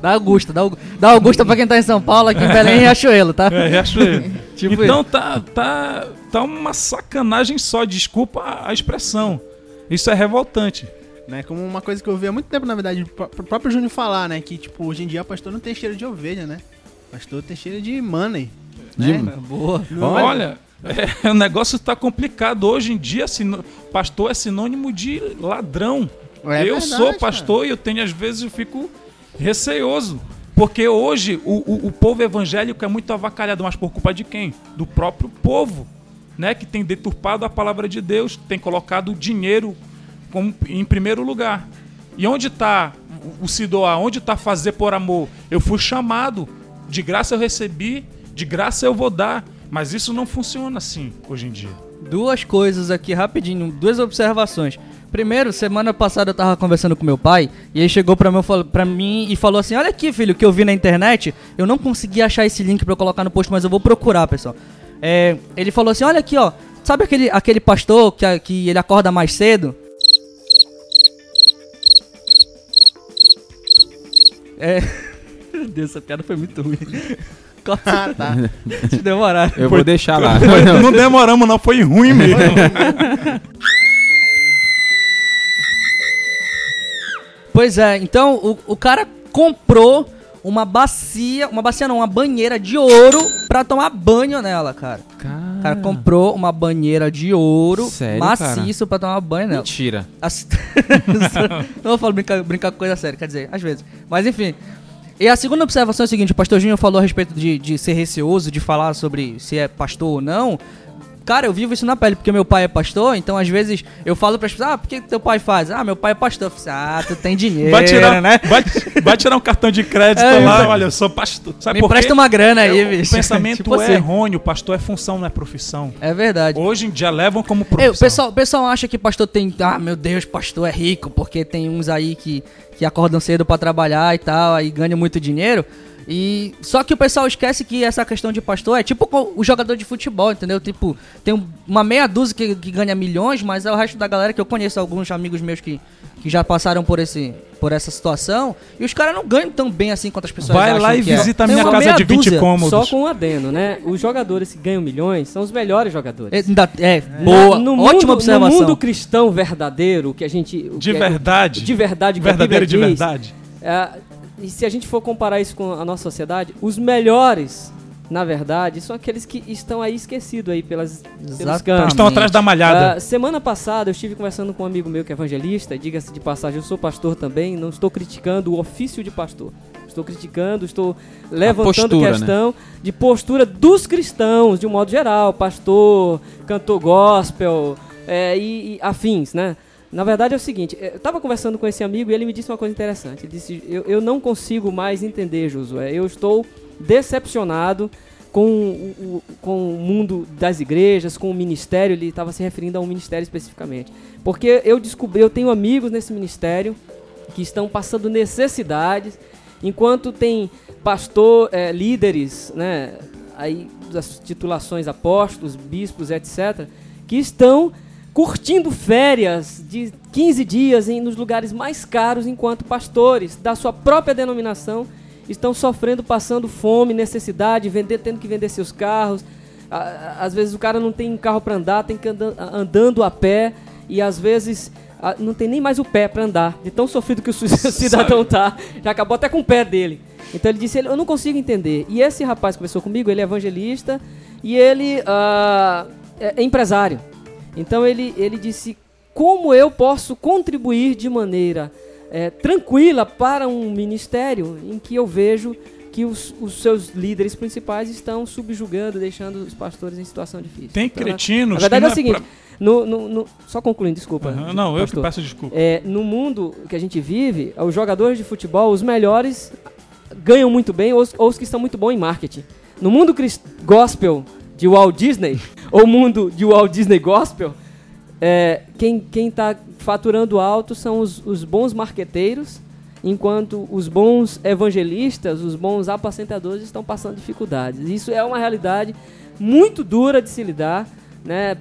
Da Augusta, da, da Augusta pra quem tá em São Paulo, aqui em Belém é Riachuelo, tá? É, Riachuelo. Tipo então tá, tá, tá uma sacanagem só, desculpa a expressão. Isso é revoltante. Né, como uma coisa que eu vi há muito tempo, na verdade, o próprio Júnior falar, né, que tipo, hoje em dia o pastor não tem cheiro de ovelha, né? O pastor tem cheiro de money. De... Né? Boa. Não, olha, é, o negócio tá complicado. Hoje em dia, sino... pastor é sinônimo de ladrão. É eu verdade, sou pastor, cara. E eu tenho, às vezes, eu fico... receioso, porque hoje o, o, o povo evangélico é muito avacalhado, mas por culpa de quem? Do próprio povo, né, que tem deturpado a palavra de Deus, tem colocado o dinheiro como, em primeiro lugar. E onde está o, o se doar? Onde está fazer por amor? Eu fui chamado, de graça eu recebi, de graça eu vou dar, mas isso não funciona assim hoje em dia. Duas coisas aqui rapidinho, duas observações. Primeiro, semana passada eu tava conversando com meu pai e ele chegou pra, meu, pra mim e falou assim: olha aqui, filho, o que eu vi na internet, eu não consegui achar esse link pra eu colocar no post, mas eu vou procurar, pessoal. É, ele falou assim: olha aqui, ó, sabe aquele, aquele pastor que, que ele acorda mais cedo? É... Meu Deus, essa piada foi muito ruim. Ah, tá. Te demorar. Eu foi... vou deixar lá. Não demoramos não, foi ruim mesmo. Pois é, então o, o cara comprou uma bacia, uma bacia não, uma banheira de ouro pra tomar banho nela, cara. Cara, o cara comprou uma banheira de ouro. Sério, maciço, cara? Pra tomar banho nela. Mentira. As... Não vou falar brincar, brincar com coisa séria, quer dizer, às vezes. Mas enfim... E a segunda observação é a seguinte, o pastor Júnior falou a respeito de, de ser receoso, de falar sobre se é pastor ou não. Cara, eu vivo isso na pele, porque meu pai é pastor, então às vezes eu falo para as pessoas, ah, por que teu pai faz? Ah, meu pai é pastor. Eu falo, ah, tu tem dinheiro, vai tirar, né? Vai, vai tirar um cartão de crédito é, lá, eu, olha, eu sou pastor. Sabe me por empresta quê? Uma grana aí, eu, bicho. O pensamento tipo é assim. Errôneo, pastor é função, não é profissão. É verdade. Hoje em dia levam como profissão. O pessoal, pessoal acha que pastor tem, ah, meu Deus, pastor é rico, porque tem uns aí que, que acordam cedo para trabalhar e tal, aí ganham muito dinheiro. E só que o pessoal esquece que essa questão de pastor é tipo o jogador de futebol, entendeu? Tipo, tem uma meia dúzia que, que ganha milhões, mas é o resto da galera que eu conheço, alguns amigos meus que, que já passaram por, esse, por essa situação, e os caras não ganham tão bem assim quanto as pessoas acham que é. Vai lá e visita a minha casa de vinte cômodos. Só com um adendo, né? Os jogadores que ganham milhões são os melhores jogadores. É, é boa, no, no ótima mundo, observação. No mundo cristão verdadeiro, que a gente... O de que verdade. É, de verdade. Que verdadeiro a Bíblia diz, de verdade. É, e se a gente for comparar isso com a nossa sociedade, os melhores, na verdade, são aqueles que estão aí esquecidos aí pelas, pelos campos. Estão atrás da malhada. Uh, semana passada eu estive conversando com um amigo meu que é evangelista, diga-se de passagem, eu sou pastor também, não estou criticando o ofício de pastor. Estou criticando, estou levantando a postura, questão, né? De postura dos cristãos, de um modo geral, pastor, cantor gospel é, e, e afins, né? Na verdade é o seguinte, eu estava conversando com esse amigo e ele me disse uma coisa interessante. Ele disse, eu, eu não consigo mais entender, Josué, eu estou decepcionado com o, com o mundo das igrejas, com o ministério, ele estava se referindo a um ministério especificamente. Porque eu descobri, eu tenho amigos nesse ministério que estão passando necessidades, enquanto tem pastor, é, líderes, né, aí, das titulações apóstolos, bispos, etcétera, que estão... curtindo férias de quinze dias em, nos lugares mais caros, enquanto pastores da sua própria denominação estão sofrendo, passando fome, necessidade, vender, tendo que vender seus carros. À, às vezes o cara não tem um carro para andar, tem que andar, andando a pé e às vezes a, não tem nem mais o pé para andar, de tão sofrido que o cidadão tá. Já acabou até com o pé dele. Então ele disse, eu não consigo entender. E esse rapaz conversou comigo, ele é evangelista e ele uh, é empresário. Então ele, ele disse, como eu posso contribuir de maneira é, tranquila para um ministério em que eu vejo que os, os seus líderes principais estão subjugando, deixando os pastores em situação difícil. Tem então, cretinos... Na verdade é o seguinte, pra... no, no, no, só concluindo, desculpa. Uhum, não, pastor, eu que peço desculpa. É, no mundo que a gente vive, os jogadores de futebol, os melhores ganham muito bem ou os, ou os que estão muito bons em marketing. No mundo crist- gospel... de Walt Disney, ou mundo de Walt Disney Gospel, é, quem, quem tá faturando alto são os, os bons marqueteiros, enquanto os bons evangelistas, os bons apacentadores estão passando dificuldades. Isso é uma realidade muito dura de se lidar, né?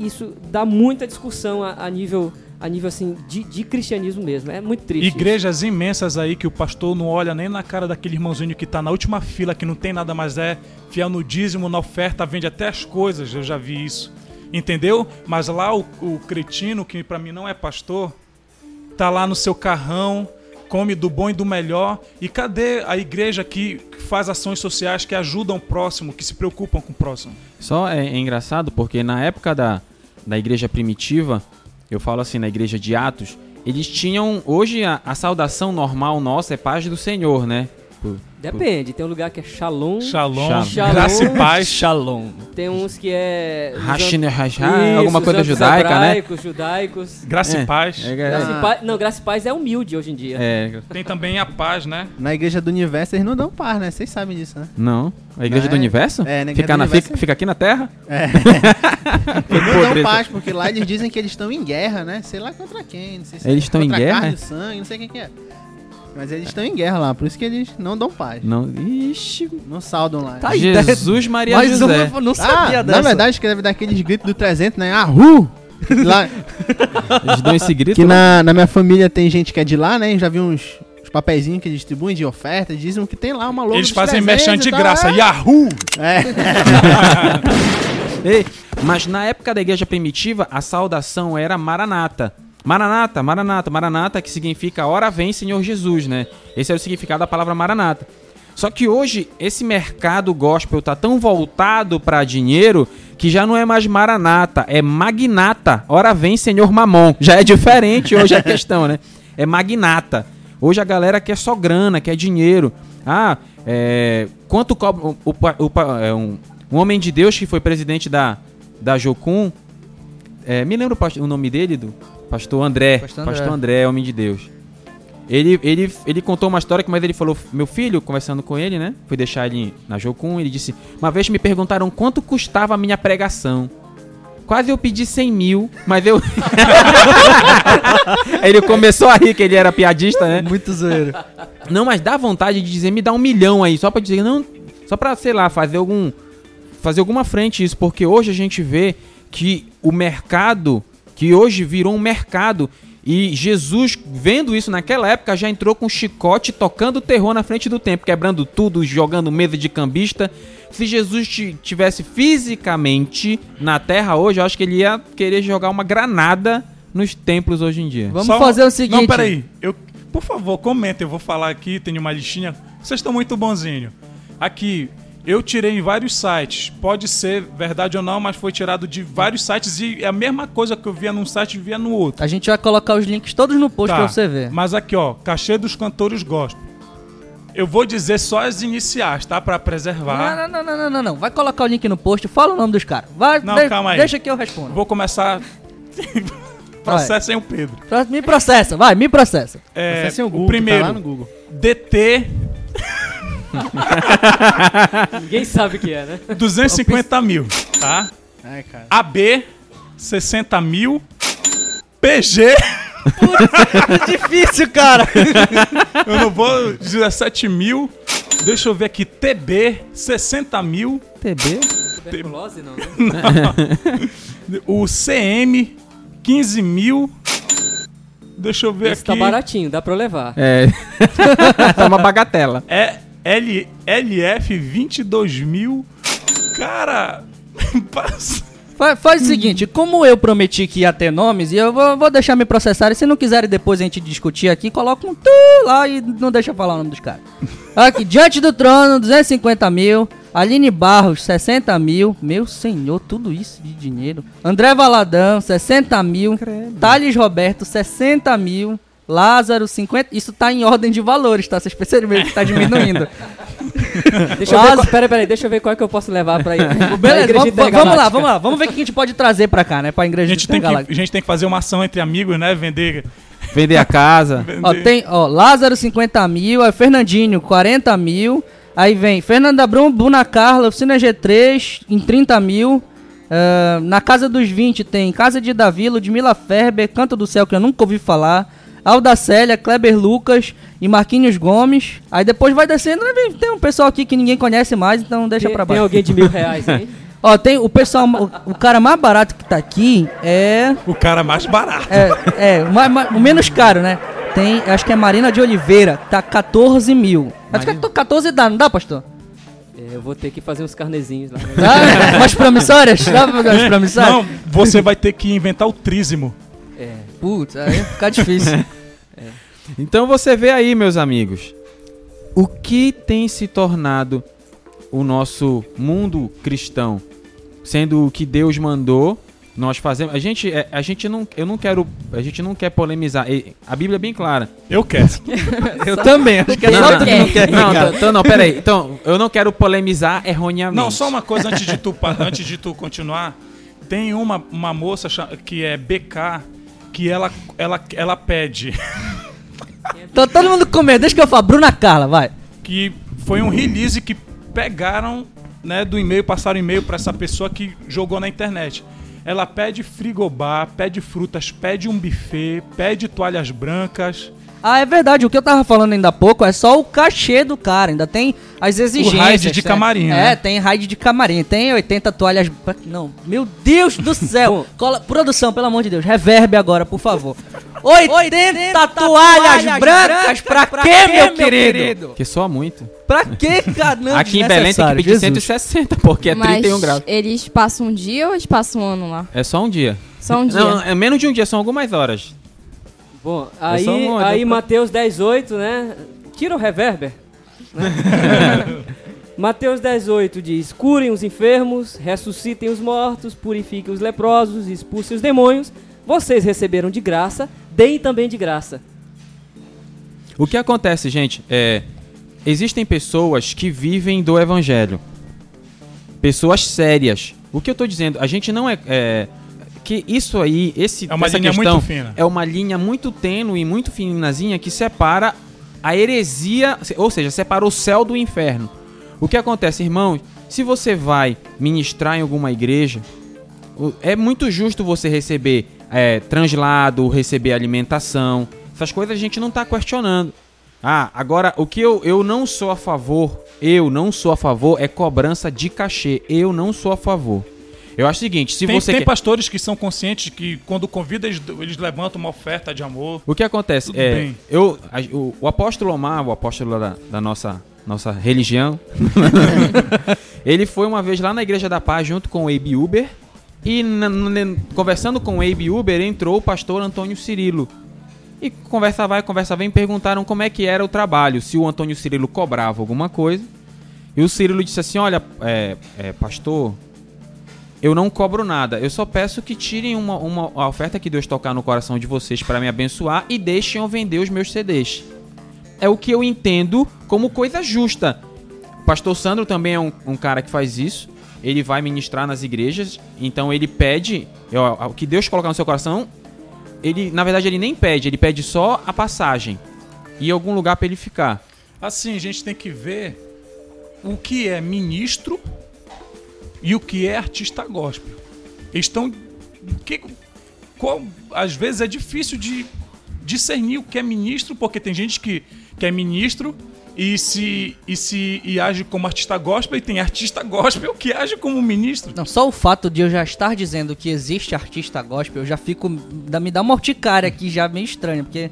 Isso dá muita discussão a, a nível... a nível assim, de, de cristianismo mesmo. É muito triste. Igrejas isso. Imensas aí que o pastor não olha nem na cara daquele irmãozinho que tá na última fila, que não tem nada, mas é fiel no dízimo, na oferta, vende até as coisas, eu já vi isso. Entendeu? Mas lá o, o cretino, que pra mim não é pastor, tá lá no seu carrão, come do bom e do melhor. E cadê a igreja que faz ações sociais, que ajudam o próximo, que se preocupam com o próximo? Só é, é engraçado porque na época da, da igreja primitiva, eu falo assim, na igreja de Atos, eles tinham... Hoje a, a saudação normal nossa é paz do Senhor, né? Por, Depende. Por... Tem um lugar que é shalom. Shalom. Shalom. Graça e paz. Shalom. Tem uns que é... Hashine Hashá. Alguma coisa judaica, hebraicos, né? Judaicos. Graça é. e paz. É, graça ah. e paz. Não, graça e paz é humilde hoje em dia. É. Tem também a paz, né? Na igreja do universo eles não dão paz, né? Vocês sabem disso, né? Não. A igreja não, do é... universo? É, na igreja fica, do na, universo fica, é... fica aqui na Terra? É. Eles não dão paz, porque lá eles dizem que eles estão em guerra, né? Sei lá contra quem. Não sei se eles estão em guerra? Contra carne, sangue, não sei quem que é. Mas eles estão em guerra lá, por isso que eles não dão paz. Não, ixi, não saudam lá. Tá, Jesus Maria mas José. Não, não sabia ah, dessa. Na verdade, que deve dar aqueles gritos do trezentos, né? Ahu! Lá. Eles dão esse grito. Que na, na minha família tem gente que é de lá, né? Já vi uns, uns papeizinhos que distribuem de oferta, dizem que tem lá uma logo. Eles fazem merchan de graça. É. Yahoo! É. Ei, mas na época da igreja primitiva, a saudação era Maranata. Maranata, Maranata, Maranata, que significa ora vem, Senhor Jesus, né? Esse é o significado da palavra Maranata. Só que hoje, esse mercado gospel tá tão voltado para dinheiro que já não é mais Maranata, é Magnata. Ora vem, Senhor Mamon. Já é diferente hoje a questão, né? É Magnata. Hoje a galera quer só grana, quer dinheiro. Ah, é... quanto cobra... O, o, o, um, um homem de Deus que foi presidente da, da Jocum, é, me lembra o, o nome dele, do Pastor André. Pastor André, Pastor André, homem de Deus. Ele, ele, ele contou uma história que uma vez ele falou, meu filho, conversando com ele, né? Fui deixar ele na Jocum, ele disse, uma vez me perguntaram quanto custava a minha pregação. Quase eu pedi cem mil, mas eu... ele começou a rir, que ele era piadista, né? Muito zoeiro. Não, mas dá vontade de dizer, me dá um milhão aí, só pra dizer, não... Só pra, sei lá, fazer algum... Fazer alguma frente isso, porque hoje a gente vê que o mercado, que hoje virou um mercado... E Jesus, vendo isso naquela época, já entrou com um chicote, tocando terror na frente do templo, quebrando tudo, jogando mesa de cambista. Se Jesus estivesse fisicamente na terra hoje, eu acho que ele ia querer jogar uma granada nos templos hoje em dia. Vamos Só fazer o seguinte... Não, peraí. Eu, por favor, comenta. Eu vou falar aqui, tenho uma listinha. Vocês estão muito bonzinhos. Aqui, eu tirei em vários sites. Pode ser verdade ou não, mas foi tirado de vários sites e a mesma coisa que eu via num site, via no outro. A gente vai colocar os links todos no post, tá, pra você ver. Mas aqui, ó, cachê dos cantores gospel. Eu vou dizer só as iniciais, tá? Pra preservar. Não, não, não, não, não, não. Vai colocar o link no post, fala o nome dos caras. Vai, não, de- calma aí. Deixa que eu respondo. Vou começar... Processem o Pedro. Me processa, vai, me processa. É, processem o Google, o primeiro, tá lá no Google. D T... Ninguém sabe o que é, né? duzentos e cinquenta mil, tá? Ai, cara. A B, sessenta mil. P G. Puta, difícil, cara. Eu não vou. dezessete mil. Deixa eu ver aqui. T B, sessenta mil. T B? Tuberculose, não, né? Não. O C M, quinze mil. Deixa eu ver Esse aqui. Esse tá baratinho, dá pra levar. É. Tá uma bagatela. É. L, L F, vinte e dois mil. Cara, passa. Faz, faz o seguinte, como eu prometi que ia ter nomes, e eu vou, vou deixar me processar, e se não quiserem depois a gente discutir aqui, coloca um tu lá e não deixa falar o nome dos caras. Aqui, Diante do Trono, duzentos e cinquenta mil. Aline Barros, sessenta mil. Meu senhor, tudo isso de dinheiro. André Valadão, sessenta mil. Credo. Thales Roberto, sessenta mil. Lázaro, cinquenta... Isso tá em ordem de valores, tá? Vocês perceberam que tá diminuindo. Deixa Lázaro... eu ver qual... Pera, pera aí, deixa eu ver qual é que eu posso levar pra ir. Beleza, vamos, vamos lá, vamos lá. Vamos ver o que a gente pode trazer pra cá, né? Pra Igreja a gente tem que, a gente tem que fazer uma ação entre amigos, né? Vender... Vender a casa. Vender. Ó, tem, ó, Lázaro, cinquenta mil. Aí Fernandinho, quarenta mil. Aí vem Fernanda Brum, Bruna Carla, Oficina G três, em trinta mil. Uh, na Casa dos vinte tem Casa de Davi, Ludmila Ferber, Canto do Céu, que eu nunca ouvi falar. Aldacélia, Kleber Lucas e Marquinhos Gomes. Aí depois vai descendo, tem um pessoal aqui que ninguém conhece mais, então deixa tem, pra baixo. Tem alguém de mil reais aí? Ó, tem o pessoal, o, o cara mais barato que tá aqui é... O cara mais barato. É, é o, mais, mais, o menos caro, né? Tem, acho que é Marina de Oliveira, tá catorze mil. Acho que catorze dá, não dá, pastor? Eu vou ter que fazer uns carnezinhos lá. Ah, umas promissórias? Dá pra fazer umas promissórias? Não, você vai ter que inventar o trízimo. É, putz, aí vai ficar difícil. É. Então você vê aí, meus amigos, o que tem se tornado o nosso mundo cristão, sendo o que Deus mandou, nós fazemos. A gente, a gente não, eu não quero, a gente não quer polemizar. A Bíblia é bem clara. Eu quero. Eu também. Acho que é só tu que não quer. Não, não, então, não, peraí. Então, eu não quero polemizar erroneamente. Não, só uma coisa antes de tu, antes de tu continuar. Tem uma, uma moça que é B K. Que ela, ela, ela pede. Tô todo mundo com medo, deixa que eu falo. Bruna Carla, vai. Que foi um release que pegaram, né, do e-mail, passaram e-mail pra essa pessoa que jogou na internet. Ela pede frigobar, pede frutas, pede um buffet, pede toalhas brancas. Ah, é verdade. O que eu tava falando ainda há pouco é só o cachê do cara. Ainda tem as exigências. O raid de camarim, né? É, tem raid de camarim. Tem oitenta toalhas... Não, meu Deus do céu. Cola... Produção, pelo amor de Deus. Reverb agora, por favor. oitenta toalhas brancas. Pra quê, meu querido? Que soa muito. Pra quê, cara? Não, aqui em Belém tem que pedir cento e sessenta, porque é trinta e um graus. Eles passam um dia ou eles passam um ano lá? É só um dia. Só um dia. Não, é menos de um dia, são algumas horas. Bom, aí, é um aí pra... Mateus dezoito, né? Tira o reverber. Mateus dezoito diz: curem os enfermos, ressuscitem os mortos, purifiquem os leprosos, expulsem os demônios. Vocês receberam de graça, deem também de graça. O que acontece, gente, é... Existem pessoas que vivem do evangelho. Pessoas sérias. O que eu tô dizendo? A gente não é... é que isso aí, esse, é uma essa linha questão... Muito fina. É uma linha muito tênue e muito finazinha que separa a heresia... Ou seja, separa o céu do inferno. O que acontece, irmãos? Se você vai ministrar em alguma igreja, é muito justo você receber é, translado, receber alimentação. Essas coisas a gente não está questionando. Ah, agora, o que eu, eu não sou a favor, eu não sou a favor, é cobrança de cachê. Eu não sou a favor. Eu acho o seguinte, se tem, você... Tem quer... pastores que são conscientes que quando convida, eles, eles levantam uma oferta de amor. O que acontece? Tudo é, bem. Eu, a, o, o apóstolo Omar, o apóstolo da, da nossa... nossa religião. Ele foi uma vez lá na Igreja da Paz junto com o Abe Uber e n- n- conversando com o Abe Uber entrou o pastor Antônio Cirilo e conversava e conversava e perguntaram como é que era o trabalho, se o Antônio Cirilo cobrava alguma coisa, e o Cirilo disse assim: olha, é, é, pastor, eu não cobro nada, eu só peço que tirem uma, uma oferta que Deus tocar no coração de vocês para me abençoar e deixem eu vender os meus C Dês. É o que eu entendo como coisa justa. O pastor Sandro também é um, um cara que faz isso. Ele vai ministrar nas igrejas. Então ele pede... Ó, o que Deus colocar no seu coração... Ele, na verdade, ele nem pede. Ele pede só a passagem. E algum lugar para ele ficar. Assim, a gente tem que ver o que é ministro e o que é artista gospel. Eles estão... Que, qual, às vezes é difícil de discernir o que é ministro, porque tem gente que... que é ministro e se, e se e age como artista gospel, e tem artista gospel que age como ministro. Não, só o fato de eu já estar dizendo que existe artista gospel, eu já fico... Me dá uma urticária aqui já meio estranha, porque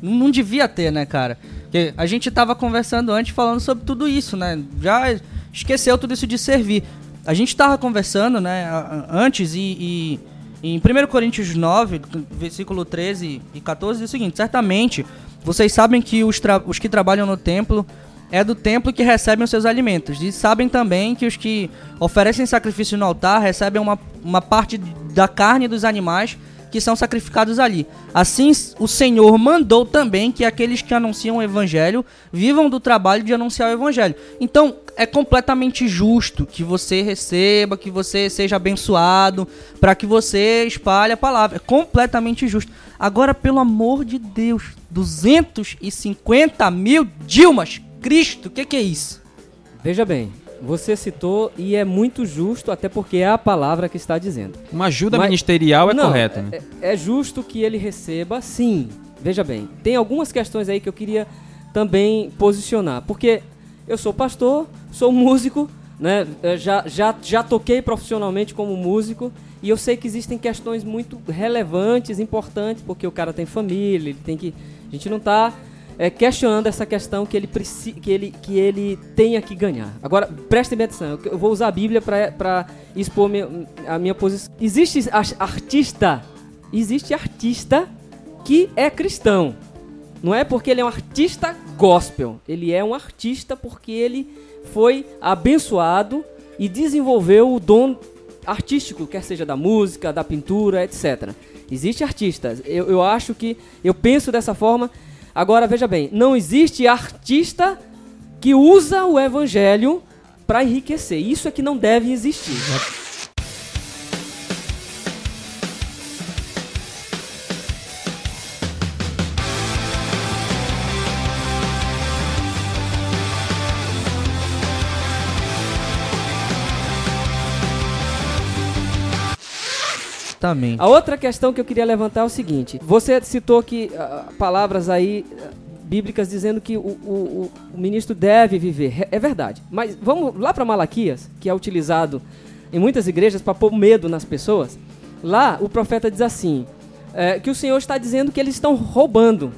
não devia ter, né, cara? Porque a gente tava conversando antes, falando sobre tudo isso, né? Já esqueceu tudo isso de servir. A gente tava conversando, né, antes e... e em Primeira Coríntios nove, versículo treze e catorze, diz o seguinte: certamente vocês sabem que os, tra- os que trabalham no templo é do templo que recebem os seus alimentos. E sabem também que os que oferecem sacrifício no altar recebem uma, uma parte da carne dos animais que são sacrificados ali. Assim, o Senhor mandou também que aqueles que anunciam o Evangelho vivam do trabalho de anunciar o Evangelho. Então, é completamente justo que você receba, que você seja abençoado, para que você espalhe a palavra. É completamente justo. Agora, pelo amor de Deus, duzentos e cinquenta mil Dilmas! Cristo, o que, que é isso? Veja bem. Você citou e é muito justo, até porque é a palavra que está dizendo. Uma ajuda Mas, ministerial é não, correta, né? É, é justo que ele receba, sim. Veja bem, tem algumas questões aí que eu queria também posicionar. Porque eu sou pastor, sou músico, né? já, já, já toquei profissionalmente como músico. E eu sei que existem questões muito relevantes, importantes, porque o cara tem família, ele tem que... A gente não está... É, questionando essa questão que ele, preci- que, ele, que ele tenha que ganhar. Agora, prestem bem atenção, eu vou usar a Bíblia para expor minha, a minha posição. Existe artista, existe artista que é cristão. Não é porque ele é um artista gospel, ele é um artista porque ele foi abençoado e desenvolveu o dom artístico, quer seja da música, da pintura, etcétera. Existe artista, eu, eu acho que, eu penso dessa forma. Agora, veja bem, não existe artista que usa o evangelho para enriquecer. Isso é que não deve existir. A outra questão que eu queria levantar é o seguinte: você citou que uh, palavras aí uh, bíblicas dizendo que o, o, o ministro deve viver. É verdade. Mas vamos lá para Malaquias, que é utilizado em muitas igrejas para pôr medo nas pessoas. Lá o profeta diz assim: é, que o Senhor está dizendo que eles estão roubando.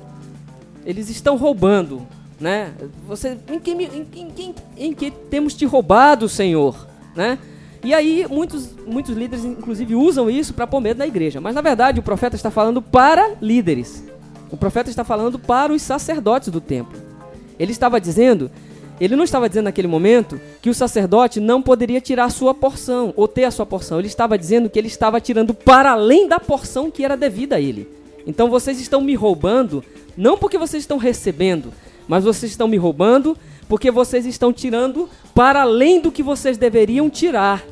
Eles estão roubando, né? Você, em, que, em, em, em que temos te roubado, Senhor? Né? E aí muitos, muitos líderes, inclusive, usam isso para pôr medo na igreja. Mas, na verdade, o profeta está falando para líderes. O profeta está falando para os sacerdotes do templo. Ele estava dizendo... Ele não estava dizendo naquele momento que o sacerdote não poderia tirar a sua porção, ou ter a sua porção. Ele estava dizendo que ele estava tirando para além da porção que era devida a ele. Então vocês estão me roubando, não porque vocês estão recebendo, mas vocês estão me roubando porque vocês estão tirando para além do que vocês deveriam tirar.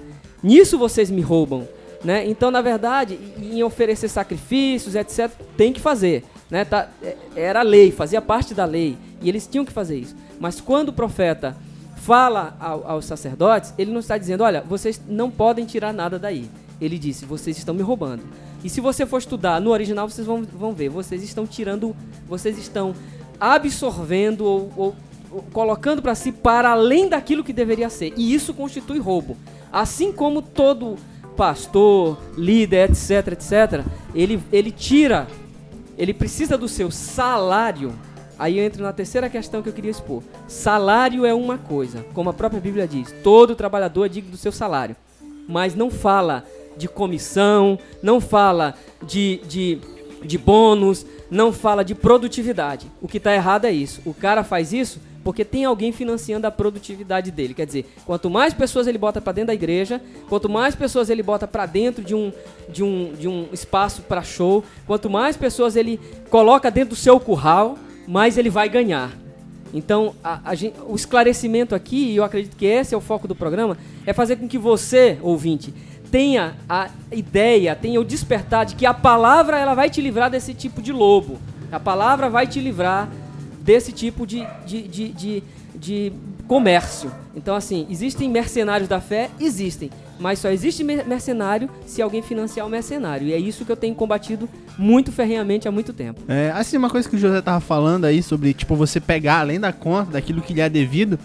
Nisso vocês me roubam, né? Então, na verdade, em oferecer sacrifícios, etcétera, tem que fazer, né? Tá, era a lei, fazia parte da lei, e eles tinham que fazer isso. Mas quando o profeta fala ao, aos sacerdotes, ele não está dizendo, olha, vocês não podem tirar nada daí. Ele disse, vocês estão me roubando. E se você for estudar no original, vocês vão, vão ver, vocês estão tirando, vocês estão absorvendo ou, ou, ou colocando para si para além daquilo que deveria ser. E isso constitui roubo. Assim como todo pastor, líder, etc, etc, ele, ele tira, ele precisa do seu salário. Aí eu entro na terceira questão que eu queria expor. Salário é uma coisa, como a própria Bíblia diz, todo trabalhador é digno do seu salário. Mas não fala de comissão, não fala de, de, de bônus, não fala de produtividade. O que está errado é isso. O cara faz isso porque tem alguém financiando a produtividade dele. Quer dizer, quanto mais pessoas ele bota para dentro da igreja, quanto mais pessoas ele bota para dentro de um, de um, de um espaço para show, quanto mais pessoas ele coloca dentro do seu curral, mas ele vai ganhar. Então, a, a gente, o esclarecimento aqui, e eu acredito que esse é o foco do programa, é fazer com que você, ouvinte, tenha a ideia, tenha o despertar de que a palavra ela vai te livrar desse tipo de lobo. A palavra vai te livrar desse tipo de, de, de, de, de comércio. Então, assim, existem mercenários da fé? Existem. Mas só existe mercenário se alguém financiar o mercenário. E é isso que eu tenho combatido muito ferrenhamente há muito tempo. É, assim, uma coisa que o José estava falando aí sobre, tipo, você pegar além da conta, daquilo que lhe é devido.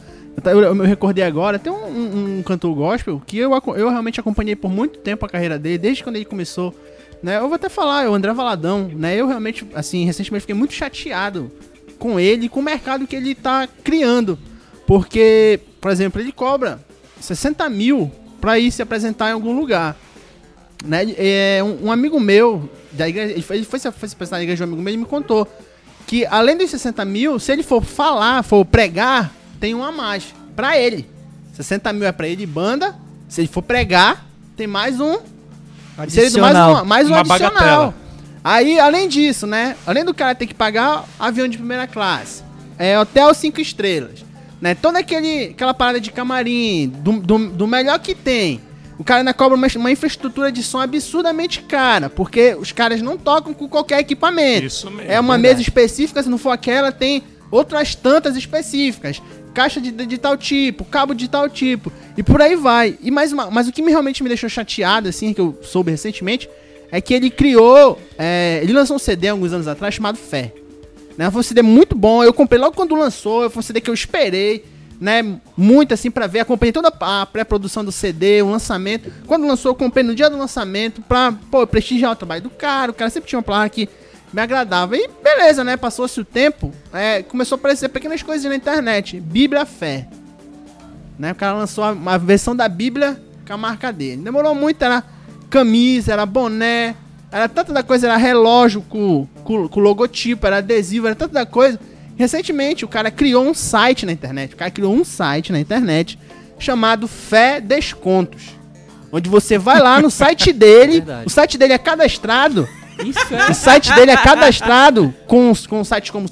Eu, eu, eu recordei agora, tem um, um, um cantor gospel que eu, eu realmente acompanhei por muito tempo a carreira dele, desde quando ele começou. Né? Eu vou até falar, é o André Valadão. Né? Eu realmente, assim, recentemente fiquei muito chateado com ele e com o mercado que ele está criando. Porque, por exemplo, ele cobra sessenta mil... pra ir se apresentar em algum lugar, né? É, um, um amigo meu da igreja, ele foi, ele foi se apresentar na igreja de um amigo meu, ele me contou que além dos sessenta mil, se ele for falar, for pregar, tem um a mais pra ele. sessenta mil é pra ele de banda, se ele for pregar, tem mais um adicional, mais um, mais um uma adicional. Bagatela. Aí, além disso, né? Além do cara ter que pagar avião de primeira classe, é, hotel cinco estrelas. Né, toda aquele, aquela parada de camarim, do, do, do melhor que tem. O cara ainda cobra uma, uma infraestrutura de som absurdamente cara, porque os caras não tocam com qualquer equipamento. Isso mesmo, é uma verdade. Mesa específica, se não for aquela, tem outras tantas específicas. Caixa de, de, de tal tipo, cabo de tal tipo, e por aí vai. E mais uma, mas o que me, realmente me deixou chateado, assim, que eu soube recentemente, é que ele criou, é, ele lançou um C D alguns anos atrás chamado Fé. Né, foi um C D muito bom, eu comprei logo quando lançou, foi um C D que eu esperei, né, muito assim pra ver, acompanhei toda a pré-produção do C D, o lançamento, quando lançou eu comprei no dia do lançamento pra, pô, prestigiar o trabalho do cara, o cara sempre tinha uma palavra que me agradava, e beleza, né, passou-se o tempo, é, começou a aparecer pequenas coisas na internet, Bíblia Fé, né, o cara lançou a, a versão da Bíblia com a marca dele, demorou muito, era camisa, era boné, era tanta da coisa, era relógio com, com, com logotipo, era adesivo, era tanta da coisa. Recentemente, o cara criou um site na internet. O cara criou um site na internet chamado Fé Descontos. Onde você vai lá no site dele, é o site dele é cadastrado. Isso é. O site dele é cadastrado com, com sites como...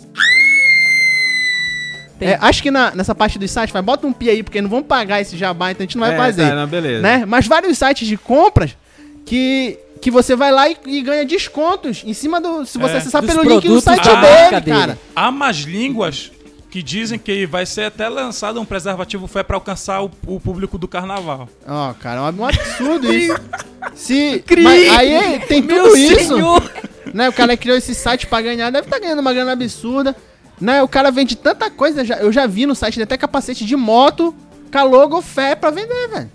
É, acho que na, nessa parte dos sites, vai, bota um pi aí, porque não vão pagar esse jabá, então a gente não vai é, fazer. Tá, não, beleza. Né? Mas vários sites de compras que... que você vai lá e, e ganha descontos em cima do... Se você é, acessar pelo link do site a, dele, dele, cara. Há mais línguas que dizem que vai ser até lançado um preservativo fé pra alcançar o, o público do carnaval. Ó, oh, cara, é um absurdo isso. Se... Mas, aí tem tudo isso. Né, o cara criou esse site pra ganhar. Deve estar tá ganhando uma grana absurda. Né, o cara vende tanta coisa. Já, eu já vi no site até capacete de moto com a logo fé pra vender, velho.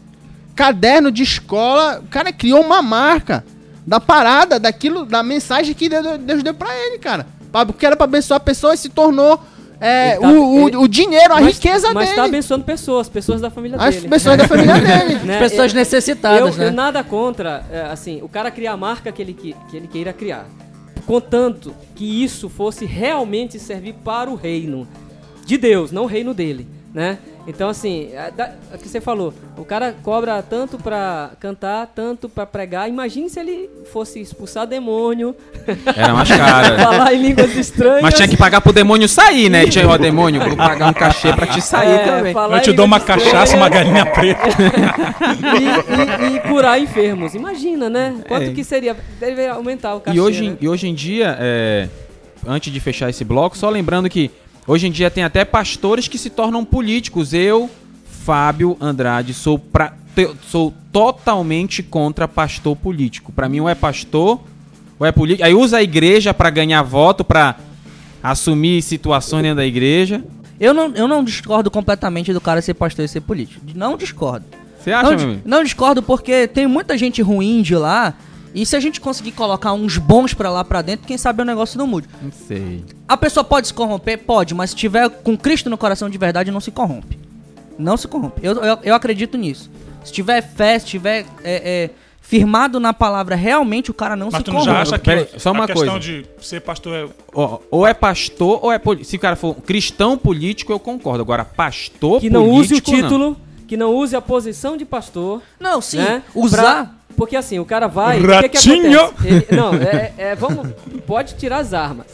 Caderno de escola. O cara criou uma marca. da parada, daquilo, da mensagem que Deus deu pra ele, cara. Porque era pra abençoar pessoas, se tornou é, tá, o, ele, o dinheiro, a mas, riqueza mas dele. Mas tá abençoando pessoas, pessoas da família As dele. As pessoas da família dele. Né? Pessoas eu, necessitadas, eu, né? Eu nada contra, é, assim, o cara criar a marca que ele, que, que ele queira criar. Contanto que isso fosse realmente servir para o reino de Deus, não o reino dele, né? Então, assim, o que você falou, o cara cobra tanto pra cantar, tanto pra pregar. Imagine se ele fosse expulsar demônio. Era mais caro. Falar em línguas estranhas. Mas tinha que pagar pro demônio sair, né? Tinha o demônio, vou pagar um cachê pra te sair é, também. Eu te dou uma cachaça, uma galinha preta. e, e, e curar enfermos. Imagina, né? Quanto é. que seria? Deve aumentar o cachê. E hoje, né? e hoje em dia, é, antes de fechar esse bloco, só lembrando que hoje em dia tem até pastores que se tornam políticos. Eu, Fábio Andrade, sou, pra, sou totalmente contra pastor político. Pra mim, ou é pastor, ou é político. Aí usa a igreja pra ganhar voto, pra assumir situações dentro da igreja. Eu não, eu não discordo completamente do cara ser pastor e ser político. Não discordo. Você acha, não, meu amigo? Não discordo porque tem muita gente ruim de lá. E se a gente conseguir colocar uns bons pra lá pra dentro, quem sabe o negócio não mude. Não sei. A pessoa pode se corromper? Pode, mas se tiver com Cristo no coração de verdade, não se corrompe. Não se corrompe. Eu, eu, eu acredito nisso. Se tiver fé, se tiver é, é, firmado na palavra, realmente o cara não mas se corrompe. Mas tu já acha que Pera, só uma a questão coisa. de ser pastor é... Ou, ou é pastor ou é político. Se o cara for cristão político, eu concordo. Agora, pastor que político, que não use o título, não. que não use a posição de pastor. Não, sim. Né? Usar... Pra... Porque assim, o cara vai... Ratinho! O que que acontece? Ele, não, é, é, vamos... Pode tirar as armas.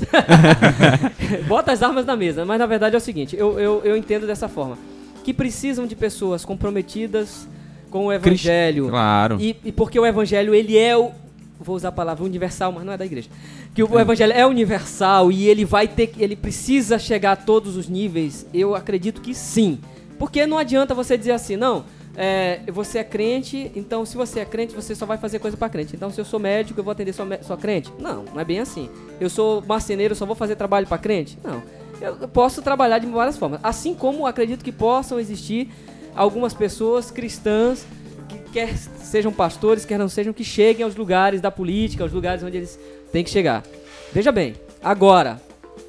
Bota as armas na mesa. Mas na verdade é o seguinte, eu, eu, eu entendo dessa forma. Que precisam de pessoas comprometidas com o evangelho. Crist... Claro. E, e porque o evangelho, ele é o... Vou usar a palavra universal, mas não é da igreja. Que o, é. o evangelho é universal e ele vai ter... Ele precisa chegar a todos os níveis. Eu acredito que sim. Porque não adianta você dizer assim, não... É, você é crente, então se você é crente, você só vai fazer coisa pra crente. Então se eu sou médico, eu vou atender só, só crente? Não, não é bem assim. Eu sou marceneiro, eu só vou fazer trabalho pra crente? Não. Eu, eu posso trabalhar de várias formas. Assim como acredito que possam existir algumas pessoas cristãs que quer sejam pastores, quer não sejam, que cheguem aos lugares da política, aos lugares onde eles têm que chegar. Veja bem, agora,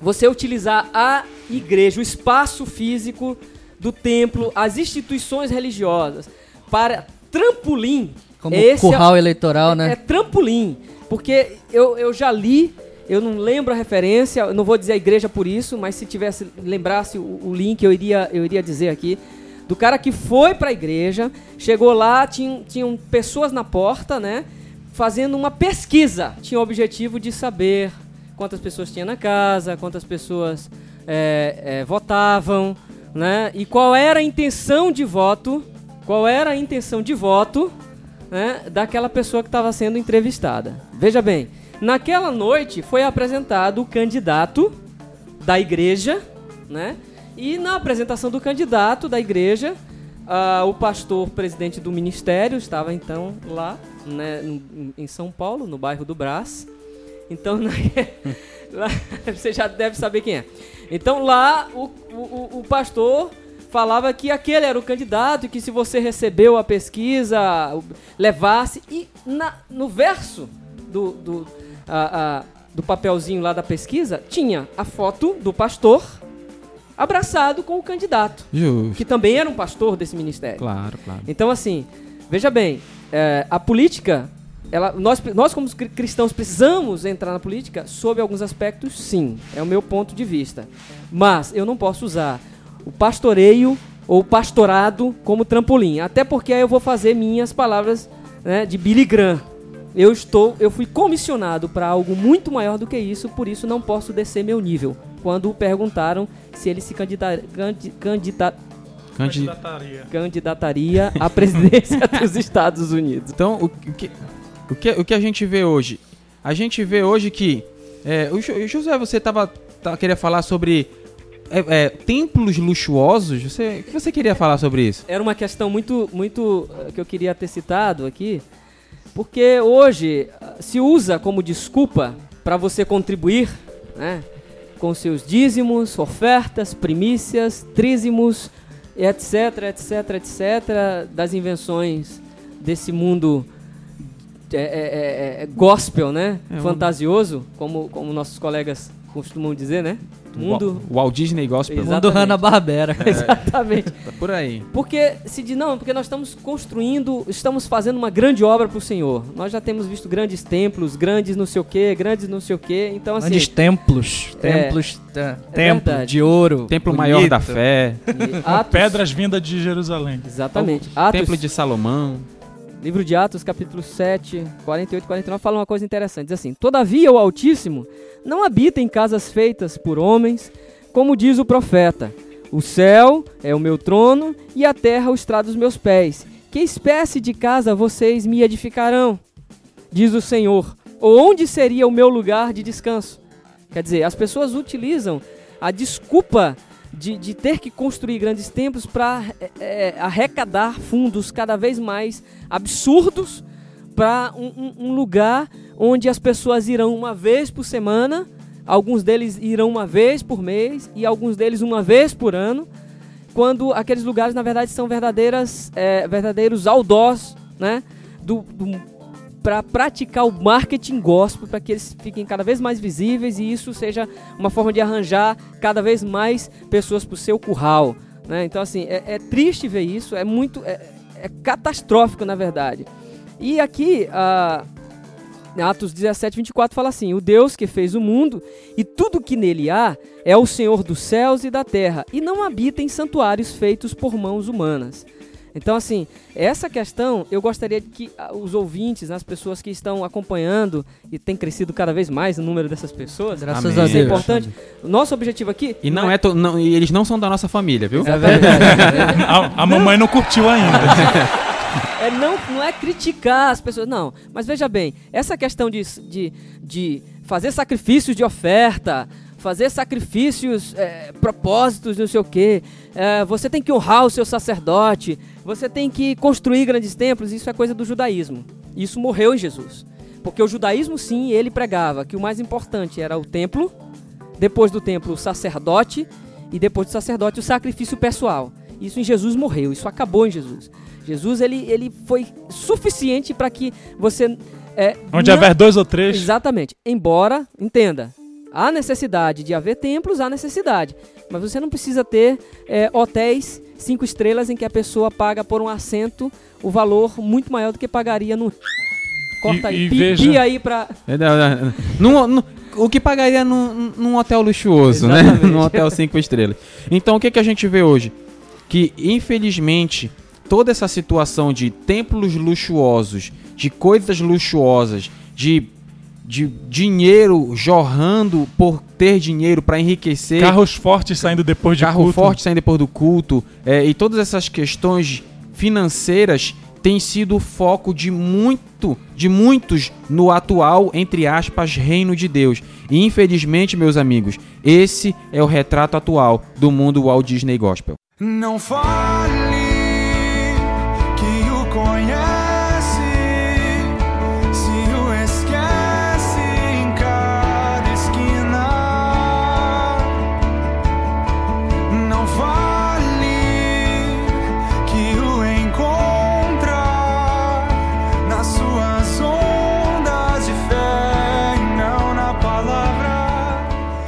você utilizar a igreja, o espaço físico do templo, as instituições religiosas, para trampolim. Como esse curral é, eleitoral, é, né? É trampolim. Porque eu, eu já li, eu não lembro a referência, eu não vou dizer a igreja por isso, mas se tivesse, lembrasse o, o link, eu iria, eu iria dizer aqui, do cara que foi para a igreja, chegou lá, tinha, tinham pessoas na porta, né? Fazendo uma pesquisa. Tinha o objetivo de saber quantas pessoas tinha na casa, quantas pessoas é, é, votavam, né? E qual era a intenção de voto, qual era a intenção de voto, né, daquela pessoa que estava sendo entrevistada. Veja bem, naquela noite foi apresentado o candidato da igreja, né? E na apresentação do candidato da igreja, uh, o pastor presidente do ministério estava então lá, né, em São Paulo, no bairro do Brás. Então, você já deve saber quem é. Então lá o, o, o pastor falava que aquele era o candidato e que se você recebeu a pesquisa, levasse. E na, no verso do, do, a, a, do papelzinho lá da pesquisa, tinha a foto do pastor abraçado com o candidato. Justo. Que também era um pastor desse ministério. Claro, claro. Então assim, veja bem, é, a política... Ela, nós, nós como cristãos precisamos entrar na política sob alguns aspectos, sim, é o meu ponto de vista, mas eu não posso usar o pastoreio ou pastorado como trampolim, até porque aí eu vou fazer minhas palavras, né, de Billy Graham. Eu, estou, eu fui comissionado para algo muito maior do que isso, por isso não posso descer meu nível. Quando perguntaram se ele se candidata, candidata, candidataria. candidataria à presidência dos Estados Unidos. Então, o que... O que, o que a gente vê hoje? A gente vê hoje que... É, o José, você tava, tava, queria falar sobre é, é, templos luxuosos? Você, o que você queria falar sobre isso? Era uma questão muito, muito que eu queria ter citado aqui. Porque hoje se usa como desculpa para você contribuir, né, com seus dízimos, ofertas, primícias, trízimos, etc, etc, etcétera, das invenções desse mundo é, é, é, gospel, né? É um... Fantasioso, como, como nossos colegas costumam dizer, né? Mundo... O Walt Disney Gospel. Exatamente. Mundo Hanna-Barbera. É. Exatamente. Tá por aí. Porque se diz, não, porque nós estamos construindo, estamos fazendo uma grande obra para o Senhor. Nós já temos visto grandes templos, grandes não sei o quê, grandes não sei o quê. Então, assim, grandes templos. É, templos é, templo é de ouro. Templo bonito. Maior da fé. Atos, pedras vindas de Jerusalém. Exatamente. Atos, templo de Salomão. Livro de Atos, capítulo sete, quarenta e oito e quarenta e nove, fala uma coisa interessante. Diz assim, todavia o Altíssimo não habita em casas feitas por homens, como diz o profeta. O céu é o meu trono e a terra o estrado dos meus pés. Que espécie de casa vocês me edificarão? Diz o Senhor. Onde seria o meu lugar de descanso? Quer dizer, as pessoas utilizam a desculpa de, de ter que construir grandes templos para é, arrecadar fundos cada vez mais absurdos para um, um, um lugar onde as pessoas irão uma vez por semana, alguns deles irão uma vez por mês e alguns deles uma vez por ano, quando aqueles lugares, na verdade, são verdadeiras, é, verdadeiros outdoors, né, do, do, para praticar o marketing gospel, para que eles fiquem cada vez mais visíveis e isso seja uma forma de arranjar cada vez mais pessoas para o seu curral. Né? Então, assim, é, é triste ver isso, é muito... É, é catastrófico, na verdade. E aqui, a Atos dezessete, vinte e quatro fala assim, o Deus que fez o mundo e tudo que nele há é o Senhor dos céus e da terra, e não habita em santuários feitos por mãos humanas. Então, assim, essa questão, eu gostaria que os ouvintes, as pessoas que estão acompanhando, e tem crescido cada vez mais o número dessas pessoas, graças a Deus, é importante. O nosso objetivo aqui... E, não é... É to... não, e eles não são da nossa família, viu? É verdade. a a mamãe não curtiu ainda. é, não, não é criticar as pessoas, não. Mas veja bem, essa questão de, de, de fazer sacrifícios de oferta... fazer sacrifícios, é, propósitos, não sei o quê, é, você tem que honrar o seu sacerdote, você tem que construir grandes templos, isso é coisa do judaísmo. Isso morreu em Jesus. Porque o judaísmo, sim, ele pregava que o mais importante era o templo, depois do templo o sacerdote, e depois do sacerdote o sacrifício pessoal. Isso em Jesus morreu, isso acabou em Jesus. Jesus, ele, ele foi suficiente para que você... É, onde não... haver dois ou três... Exatamente. Embora, entenda... Há necessidade de haver templos, há necessidade. Mas você não precisa ter é, hotéis cinco estrelas em que a pessoa paga por um assento o valor muito maior do que pagaria no... Corta e, aí, e pi, veja... pi aí pra... No, no, o que pagaria num, num hotel luxuoso, exatamente, né? Num hotel cinco estrelas. Então, o que, que a gente vê hoje? Que, infelizmente, toda essa situação de templos luxuosos, de coisas luxuosas, de... de dinheiro jorrando por ter dinheiro para enriquecer. Carros fortes saindo depois de Carro culto. Carro forte saindo depois do culto. É, e todas essas questões financeiras têm sido o foco de, muito, de muitos no atual, entre aspas, reino de Deus. E infelizmente, meus amigos, esse é o retrato atual do mundo Walt Disney Gospel. Não fale que o conhece.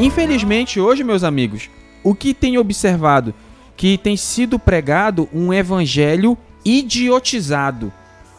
Infelizmente, hoje, meus amigos, o que tem observado? Que tem sido pregado um evangelho idiotizado.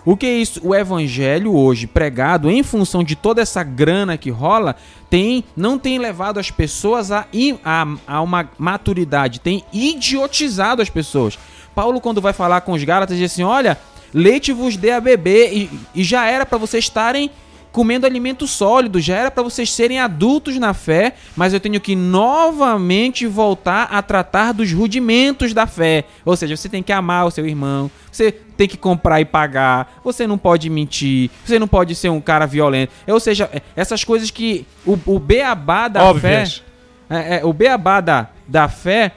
O que é isso? O evangelho hoje pregado, em função de toda essa grana que rola, tem, não tem levado as pessoas a, a, a uma maturidade, tem idiotizado as pessoas. Paulo, quando vai falar com os Gálatas, diz assim, olha, leite vos dê a beber, e, e já era para vocês estarem... comendo alimento sólido, já era para vocês serem adultos na fé, mas eu tenho que novamente voltar a tratar dos rudimentos da fé. Ou seja, você tem que amar o seu irmão, você tem que comprar e pagar, você não pode mentir, você não pode ser um cara violento. Ou seja, essas coisas que o, o beabá da Óbvias. fé, é, é, o beabá da, da fé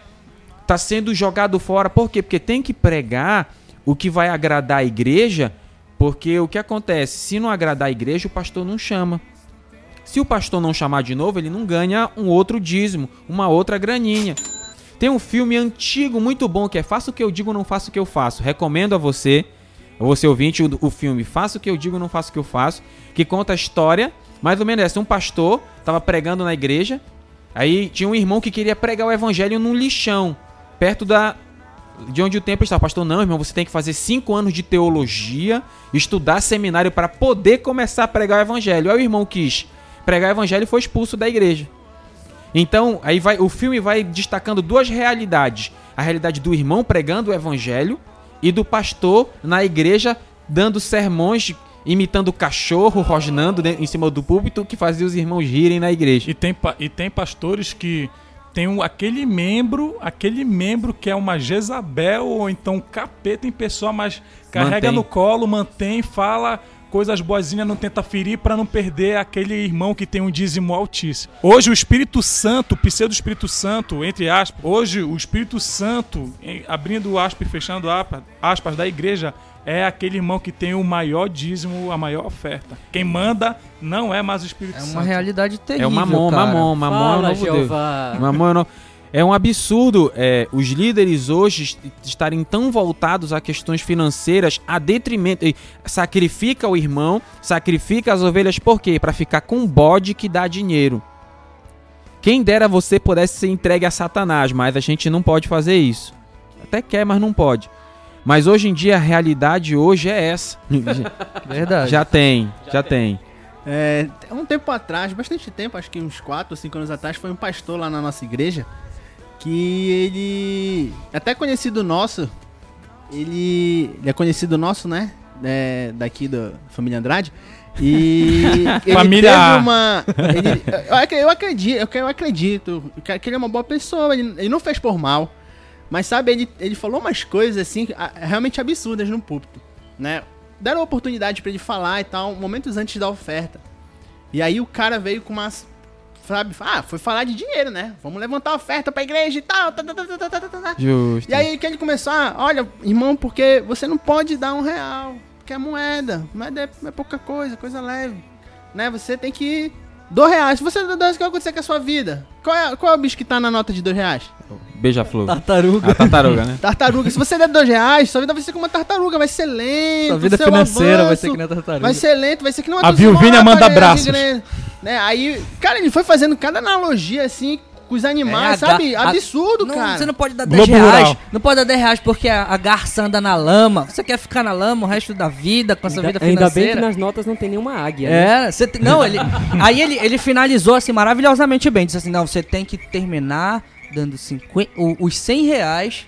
está sendo jogado fora. Por quê? Porque tem que pregar o que vai agradar a igreja. Porque o que acontece? Se não agradar a igreja, o pastor não chama. Se o pastor não chamar de novo, ele não ganha um outro dízimo, uma outra graninha. Tem um filme antigo muito bom que é Faça o que eu digo, não faça o que eu faço. Recomendo a você. você ouvinte, o, o filme Faça o que eu digo, não faço o que eu faço, que conta a história, mais ou menos essa. Um pastor estava pregando na igreja, aí tinha um irmão que queria pregar o evangelho num lixão, perto da... de onde o templo está. Pastor, não, irmão, você tem que fazer cinco anos de teologia, estudar seminário para poder começar a pregar o evangelho. Aí o irmão quis pregar o evangelho e foi expulso da igreja. Então, aí vai, o filme vai destacando duas realidades. A realidade do irmão pregando o evangelho e do pastor na igreja dando sermões, imitando o cachorro, rosnando em cima do púlpito, que fazia os irmãos rirem na igreja. E tem, e tem pastores que... Tem um, aquele membro, aquele membro que é uma Jezabel ou então um capeta em pessoa, mas carrega mantém. No colo, mantém, fala coisas boazinhas, não tenta ferir para não perder aquele irmão que tem um dízimo altíssimo. Hoje o Espírito Santo, o pseudo Espírito Santo, entre aspas, hoje o Espírito Santo, abrindo aspas e fechando aspas da igreja, é aquele irmão que tem o maior dízimo, a maior oferta. Quem manda não é mais o Espírito Santo. É uma Santo. Realidade terrível, é o mamon, cara. Mamon, mamon, Fala, é o novo Deus. Mamon é o novo... É um absurdo é, os líderes hoje estarem tão voltados a questões financeiras, a detrimento. Sacrifica o irmão, sacrifica as ovelhas, por quê? Para ficar com um bode que dá dinheiro. Quem dera você pudesse ser entregue a Satanás, mas a gente não pode fazer isso. Até quer, mas não pode. Mas hoje em dia, a realidade hoje é essa. Verdade. Já tem, já, já tem. tem. É, um tempo atrás, bastante tempo, acho que uns quatro ou cinco anos atrás, foi um pastor lá na nossa igreja, que ele, até conhecido nosso, ele, ele é conhecido nosso, né, é, daqui da família Andrade, e ele família. Teve uma, ele, eu acredito, eu acredito que ele é uma boa pessoa, ele, ele não fez por mal, mas sabe, ele, ele falou umas coisas assim, realmente absurdas no púlpito, né, deram a oportunidade pra ele falar e tal, momentos antes da oferta, e aí o cara veio com umas... Sabe? Ah, foi falar de dinheiro, né? Vamos levantar a oferta pra igreja e tal. Tá, tá, tá, tá, tá, tá. Justo. E aí que ele começou, ah, olha, irmão, porque você não pode dar um real, porque é moeda. Moeda é, é pouca coisa, coisa leve. Né? Você tem que... Dois reais. Se você dá dois reais, o que vai acontecer com a sua vida? Qual é, qual é o bicho que tá na nota de dois reais? Beija-flor. Tartaruga. A tartaruga, né? Tartaruga. Se você der dois reais, sua vida vai ser como uma tartaruga. Vai ser lento. Sua vida financeira avanço, vai ser que nem a tartaruga. Vai ser lento, vai ser que não... A Vilvinha manda abraços. Né? Aí, cara, ele foi fazendo cada analogia, assim, com os animais, é, sabe? Ga- Absurdo, a... não, cara. Você não pode dar dez Globo reais. Rural. Não pode dar dez reais porque a, a garça anda na lama. Você quer ficar na lama o resto da vida, com essa ainda, vida financeira. Ainda bem que nas notas não tem nenhuma águia. Né? É, você te... não, ele... Aí ele, ele finalizou, assim, maravilhosamente bem. Disse assim, não, você tem que terminar dando cinquenta, os cem reais,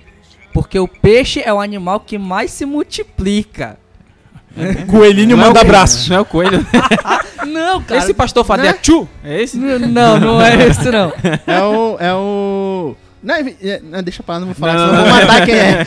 porque o peixe é o animal que mais se multiplica. Coelhinho manda abraço. Não é o coelho. Não, cara. Esse pastor Fadé Tchu? É esse? Não, não é esse, não. É o... É o... Não, não, deixa pra lá, não vou falar, não, senão não, vou matar não, quem é.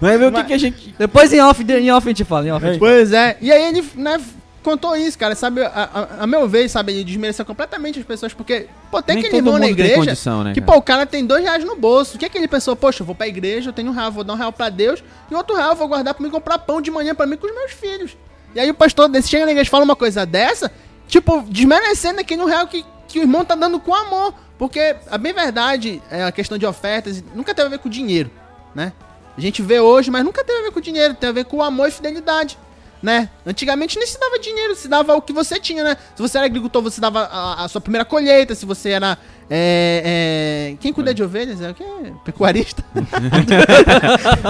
Mas ver o que, que a gente... Depois em off, em off a gente fala. Em off a gente pois fala. É. E aí ele, né, contou isso, cara. Sabe, a, a, a meu ver, sabe, ele desmereceu completamente as pessoas, porque... Pô, tem nem aquele irmão na igreja condição, né, que, pô, o cara tem dois reais no bolso. O que é que ele pensou? Poxa, eu vou pra igreja, eu tenho um real, vou dar um real pra Deus, e outro real eu vou guardar pra mim comprar pão de manhã pra mim com os meus filhos. E aí o pastor desse chega na igreja e fala uma coisa dessa, tipo, desmerecendo aquele um real que, que o irmão tá dando com amor. Porque, a bem verdade, é a questão de ofertas nunca teve a ver com dinheiro, né? A gente vê hoje, mas nunca teve a ver com dinheiro, tem a ver com amor e fidelidade, né? Antigamente nem se dava dinheiro, se dava o que você tinha, né? Se você era agricultor, você dava a, a sua primeira colheita, se você era... É, é, quem cuida de ovelhas? É o quê? Pecuarista?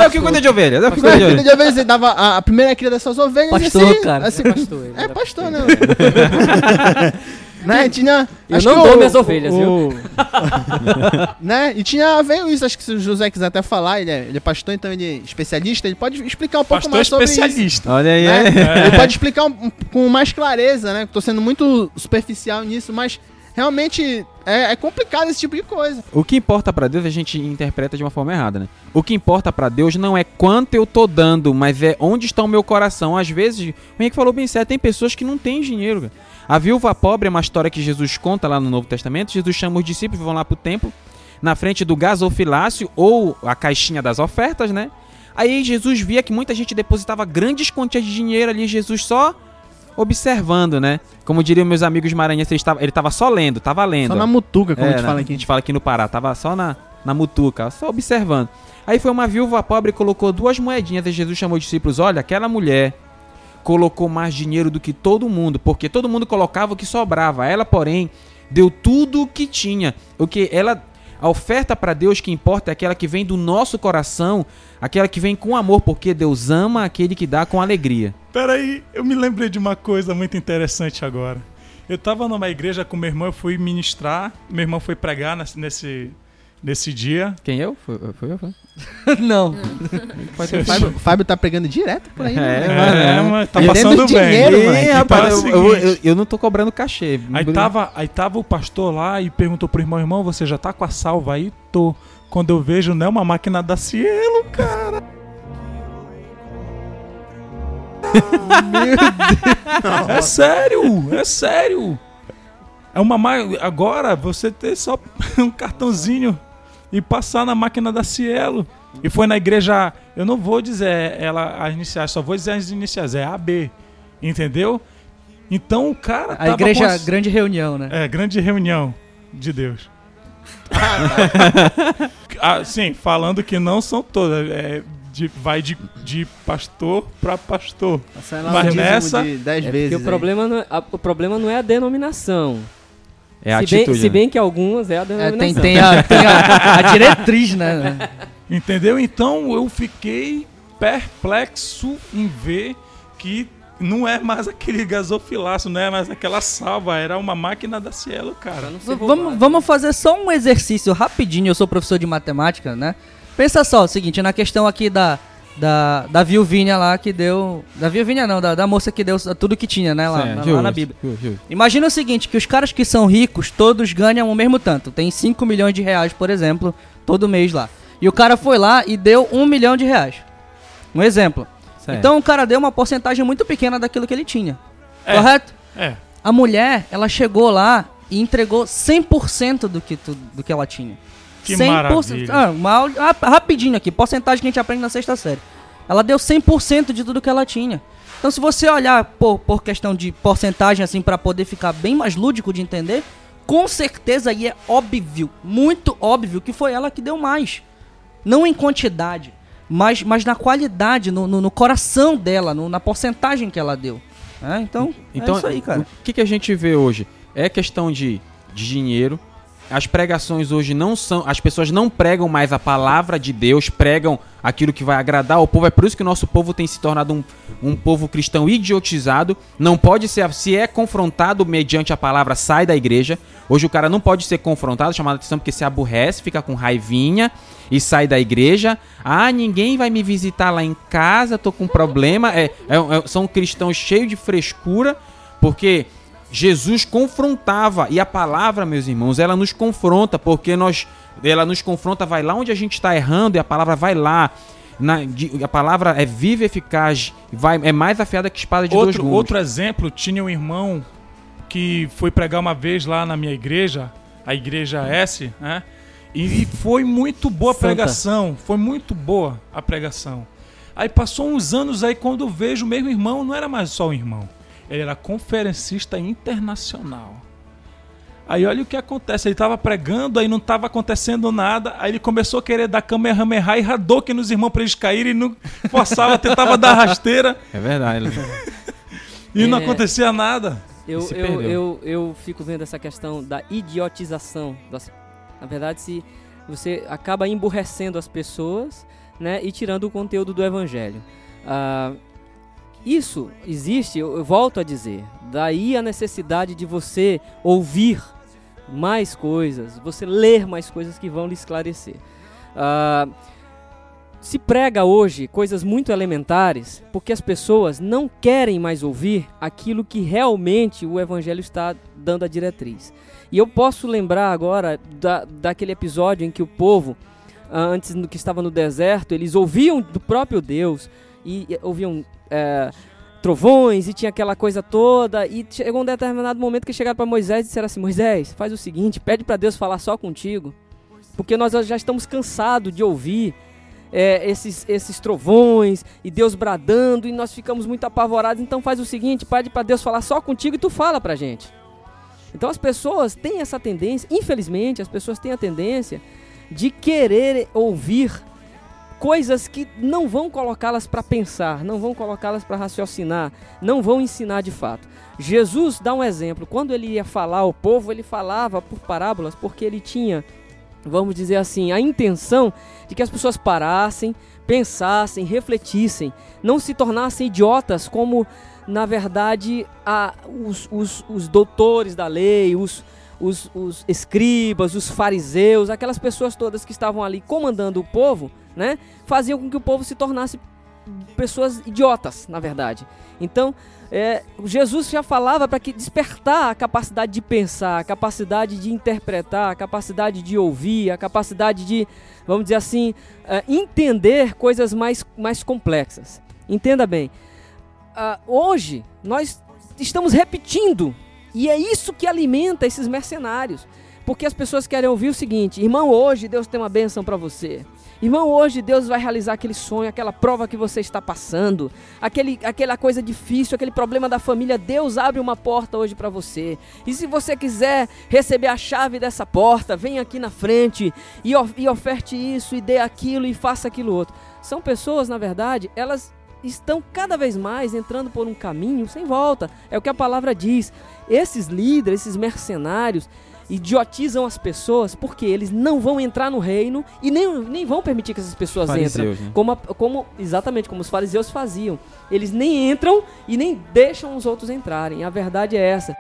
É o que cuida de ovelhas. É o que cuida de ovelhas. De ovelhas, você dava a, a primeira cria das suas ovelhas. Pastor, assim, cara. Assim, é pastor, ele é pastor, né? Né? E tinha, eu não dou o, minhas ovelhas, o, viu? Né? E tinha, veio isso, acho que se o José quiser até falar, ele é, ele é pastor, então ele é especialista, ele pode explicar um pouco pastor mais sobre especialista. Isso. Olha aí. Né? É. Ele pode explicar um, com mais clareza, né? Tô sendo muito superficial nisso, mas realmente é, é complicado esse tipo de coisa. O que importa pra Deus, a gente interpreta de uma forma errada, né? O que importa pra Deus não é quanto eu tô dando, mas é onde está o meu coração. Às vezes, o Henrique falou bem certo, tem pessoas que não têm dinheiro, cara. A viúva pobre é uma história que Jesus conta lá no Novo Testamento. Jesus chama os discípulos, vão lá pro templo, na frente do gasofilácio, ou a caixinha das ofertas, né? Aí Jesus via que muita gente depositava grandes quantias de dinheiro ali, Jesus só observando, né? Como diriam meus amigos maranhenses, ele estava, ele estava só lendo, estava lendo. Só ó. Na mutuca, como é, a gente na, fala aqui. A gente fala aqui no Pará, estava só na, na mutuca, só observando. Aí foi uma viúva pobre e colocou duas moedinhas, e Jesus chamou os discípulos: olha, aquela mulher colocou mais dinheiro do que todo mundo, porque todo mundo colocava o que sobrava. Ela, porém, deu tudo o que tinha. O que ela, a oferta para Deus que importa é aquela que vem do nosso coração, aquela que vem com amor, porque Deus ama aquele que dá com alegria. Peraí, eu me lembrei de uma coisa muito interessante agora. Eu estava numa igreja com meu irmão, eu fui ministrar, meu irmão foi pregar nesse... Nesse dia... Quem eu? Foi, foi eu? Foi. Não. O Fábio, Fábio tá pregando direto por aí. Né? É, mano, é, mas tá passando dinheiro, bem. Mano. E, rapaz, eu, eu, eu, eu não tô cobrando cachê. Aí tava, aí tava o pastor lá e perguntou pro irmão: irmão, você já tá com a salva aí? Tô. Quando eu vejo, não é uma máquina da Cielo, cara. Ah, meu Deus. É sério, é sério. É uma ma... Agora você ter só um cartãozinho e passar na máquina da Cielo. E foi na igreja, eu não vou dizer ela, as iniciais, só vou dizer as iniciais, é A B, entendeu? Então o cara tava... A igreja a... Grande Reunião, né? É, Grande Reunião de Deus. Ah, sim, falando que não são todas, é, de, vai de, de pastor para pastor. Mas nessa... De dez é vezes, o, problema não, a, o problema não é a denominação. É a se atitude, bem, né? Se bem que algumas é a denominação. É, tem tem, a, tem a, a diretriz, né? Entendeu? Então eu fiquei perplexo em ver que não é mais aquele gasofilaço, não é mais aquela salva, era uma máquina da Cielo, cara. Vamos, vamos fazer só um exercício rapidinho. Eu sou professor de matemática, né? Pensa só, o seguinte, na questão aqui da... Da, da viuvinha lá que deu... Da viuvinha não, da, da moça que deu tudo que tinha, né? Lá, sim, lá, lá na Bíblia. Imagina o seguinte, que os caras que são ricos, todos ganham o mesmo tanto. Tem cinco milhões de reais, por exemplo, todo mês lá. E o cara foi lá e deu um milhão de reais. Um exemplo. Certo. Então o cara deu uma porcentagem muito pequena daquilo que ele tinha. É. Correto? É. A mulher, ela chegou lá e entregou cem por cento do que, tu, do que ela tinha. Que maravilha. Ah, uma, rapidinho aqui, porcentagem que a gente aprende na sexta série. Ela deu cem por cento de tudo que ela tinha. Então se você olhar por, por questão de porcentagem, assim, pra poder ficar bem mais lúdico de entender, com certeza aí é óbvio, muito óbvio, que foi ela que deu mais. Não em quantidade, mas, mas na qualidade, no, no, no coração dela, no, na porcentagem que ela deu. É, então, então é isso aí, cara. O que, que a gente vê hoje? É questão de, de dinheiro. As pregações hoje não são... As pessoas não pregam mais a palavra de Deus, pregam aquilo que vai agradar ao povo. É por isso que o nosso povo tem se tornado um, um povo cristão idiotizado. Não pode ser... Se é confrontado mediante a palavra, sai da igreja. Hoje o cara não pode ser confrontado, chamado de atenção, porque se aborrece, fica com raivinha e sai da igreja. Ah, ninguém vai me visitar lá em casa, tô com problema. É, é, são cristãos cheios de frescura, porque... Jesus confrontava, e a palavra, meus irmãos, ela nos confronta, porque nós, ela nos confronta, vai lá onde a gente está errando, e a palavra vai lá, na, a palavra é viva e eficaz, vai, é mais afiada que espada de outro, dois gumes. Outro exemplo, tinha um irmão que foi pregar uma vez lá na minha igreja, a igreja S, né? E foi muito boa a pregação, foi muito boa a pregação. Aí passou uns anos, aí quando eu vejo o mesmo irmão, não era mais só um irmão. Ele era conferencista internacional. Aí olha o que acontece. Ele estava pregando, aí não estava acontecendo nada. Aí ele começou a querer dar Kamehameha e Hadouken nos irmãos para eles caírem. E não forçava, tentava dar rasteira. É verdade. E é, não acontecia nada. Eu, eu, eu, eu fico vendo essa questão da idiotização. Na verdade, se você acaba emburrecendo as pessoas, né, e tirando o conteúdo do evangelho. Ah... Isso existe, eu volto a dizer, daí a necessidade de você ouvir mais coisas, você ler mais coisas que vão lhe esclarecer. Uh, se prega hoje coisas muito elementares, porque as pessoas não querem mais ouvir aquilo que realmente o evangelho está dando a diretriz. E eu posso lembrar agora da, daquele episódio em que o povo, uh, antes do que estava no deserto, eles ouviam do próprio Deus e ouviam... É, trovões, e tinha aquela coisa toda, e chegou um determinado momento que chegaram para Moisés e disseram assim: Moisés, faz o seguinte, pede para Deus falar só contigo, porque nós já estamos cansados de ouvir é, esses, esses trovões e Deus bradando, e nós ficamos muito apavorados. Então faz o seguinte, pede para Deus falar só contigo e tu fala pra gente. Então as pessoas têm essa tendência, infelizmente as pessoas têm a tendência de querer ouvir coisas que não vão colocá-las para pensar, não vão colocá-las para raciocinar, não vão ensinar de fato. Jesus dá um exemplo. Quando ele ia falar ao povo, ele falava por parábolas, porque ele tinha, vamos dizer assim, a intenção de que as pessoas parassem, pensassem, refletissem, não se tornassem idiotas como, na verdade, a, os, os, os doutores da lei, os, os, os escribas, os fariseus, aquelas pessoas todas que estavam ali comandando o povo, né, faziam com que o povo se tornasse pessoas idiotas, na verdade. Então, é, Jesus já falava para que despertar a capacidade de pensar, a capacidade de interpretar, a capacidade de ouvir, a capacidade de, vamos dizer assim, é, entender coisas mais, mais complexas. Entenda bem, uh, hoje nós estamos repetindo, e é isso que alimenta esses mercenários, porque as pessoas querem ouvir o seguinte: irmão, hoje Deus tem uma bênção para você. Irmão, hoje Deus vai realizar aquele sonho, aquela prova que você está passando, aquele, aquela coisa difícil, aquele problema da família. Deus abre uma porta hoje para você. E se você quiser receber a chave dessa porta, vem aqui na frente e, e oferte isso, e dê aquilo, e faça aquilo outro. São pessoas, na verdade, elas estão cada vez mais entrando por um caminho sem volta. É o que a palavra diz. Esses líderes, esses mercenários, idiotizam as pessoas porque eles não vão entrar no reino e nem, nem vão permitir que essas pessoas entrem, né? como, a, como exatamente como os fariseus faziam. Eles nem entram e nem deixam os outros entrarem. A verdade é essa.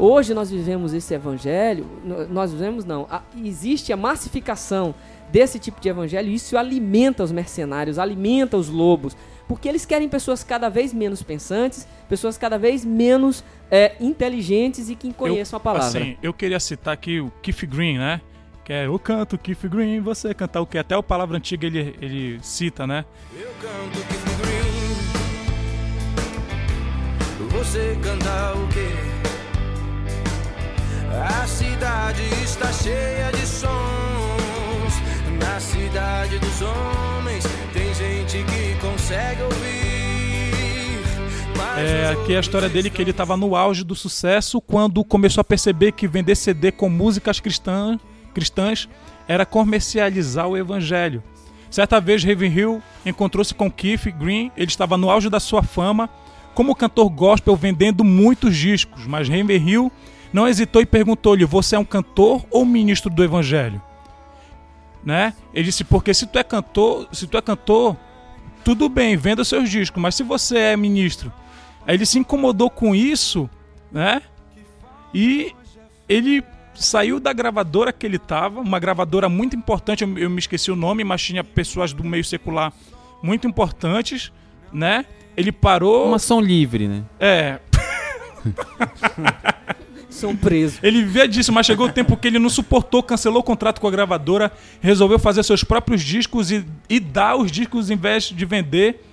Hoje nós vivemos esse evangelho, nós vivemos não, a, existe a massificação desse tipo de evangelho, e isso alimenta os mercenários, alimenta os lobos, porque eles querem pessoas cada vez menos pensantes, pessoas cada vez menos é, inteligentes e que conheçam eu, a palavra. Assim, eu queria citar aqui o Keith Green, né? Que é eu canto Keith Green, você cantar o que? Até a palavra antiga ele, ele cita, né? Eu canto Keith Green, você cantar o quê? A cidade está cheia de sons. Na cidade dos homens tem gente que consegue ouvir. É, aqui é a história dele, que ele estava no auge do sucesso quando começou a perceber que vender C D com músicas cristã, cristãs era comercializar o evangelho. Certa vez Ravenhill encontrou-se com Keith Green. Ele estava no auge da sua fama como cantor gospel, vendendo muitos discos, mas Ravenhill não hesitou e perguntou-lhe: você é um cantor ou ministro do evangelho? Né? Ele disse: porque se tu é cantor, se tu é cantor, tudo bem, venda seus discos, mas se você é ministro... Aí ele se incomodou com isso, né? E ele saiu da gravadora que ele estava, uma gravadora muito importante, eu me esqueci o nome, mas tinha pessoas do meio secular muito importantes, né? Ele parou... Uma ação livre, né? É... São presos. Ele vivia disso, mas chegou o tempo que ele não suportou, cancelou o contrato com a gravadora, resolveu fazer seus próprios discos e, e dar os discos em vez de vender.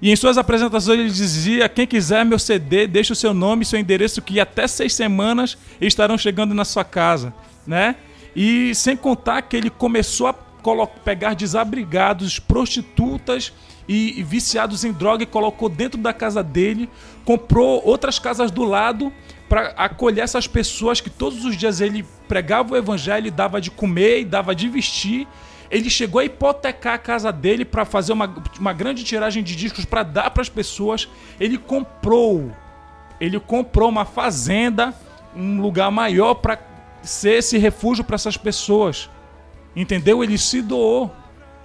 E em suas apresentações ele dizia: quem quiser meu C D, deixe o seu nome e seu endereço, que até seis semanas estarão chegando na sua casa, né? E sem contar que ele começou a colo- pegar desabrigados, prostitutas e, e viciados em droga, e colocou dentro da casa dele, comprou outras casas do lado para acolher essas pessoas que todos os dias ele pregava o evangelho, dava de comer e dava de vestir. Ele chegou a hipotecar a casa dele para fazer uma, uma grande tiragem de discos para dar para as pessoas. Ele comprou, ele comprou uma fazenda, um lugar maior para ser esse refúgio para essas pessoas. Entendeu? Ele se doou.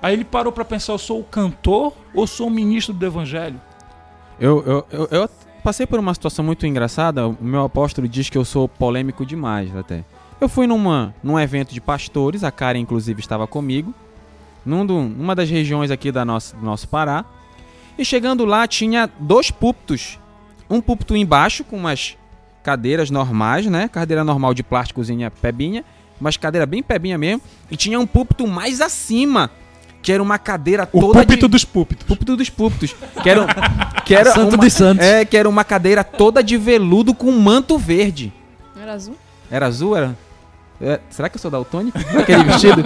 Aí ele parou para pensar: eu sou o cantor ou sou o ministro do evangelho? Eu... eu, eu, eu... Passei por uma situação muito engraçada. O meu apóstolo diz que eu sou polêmico demais até. Eu fui numa, num evento de pastores, a Karen inclusive estava comigo, num, numa das regiões aqui da nossa, do nosso Pará. E chegando lá tinha dois púlpitos. Um púlpito embaixo com umas cadeiras normais, né? Cadeira normal de plásticozinha, pebinha, mas cadeira bem pebinha mesmo. E tinha um púlpito mais acima, que era uma cadeira toda... O púlpito de... dos púlpitos. Púlpito dos púlpitos. Que era, que era Santo uma... dos Santos. É, que era uma cadeira toda de veludo com manto verde. Era azul? Era azul, era? É, será que eu sou daltônico? Aquele vestido?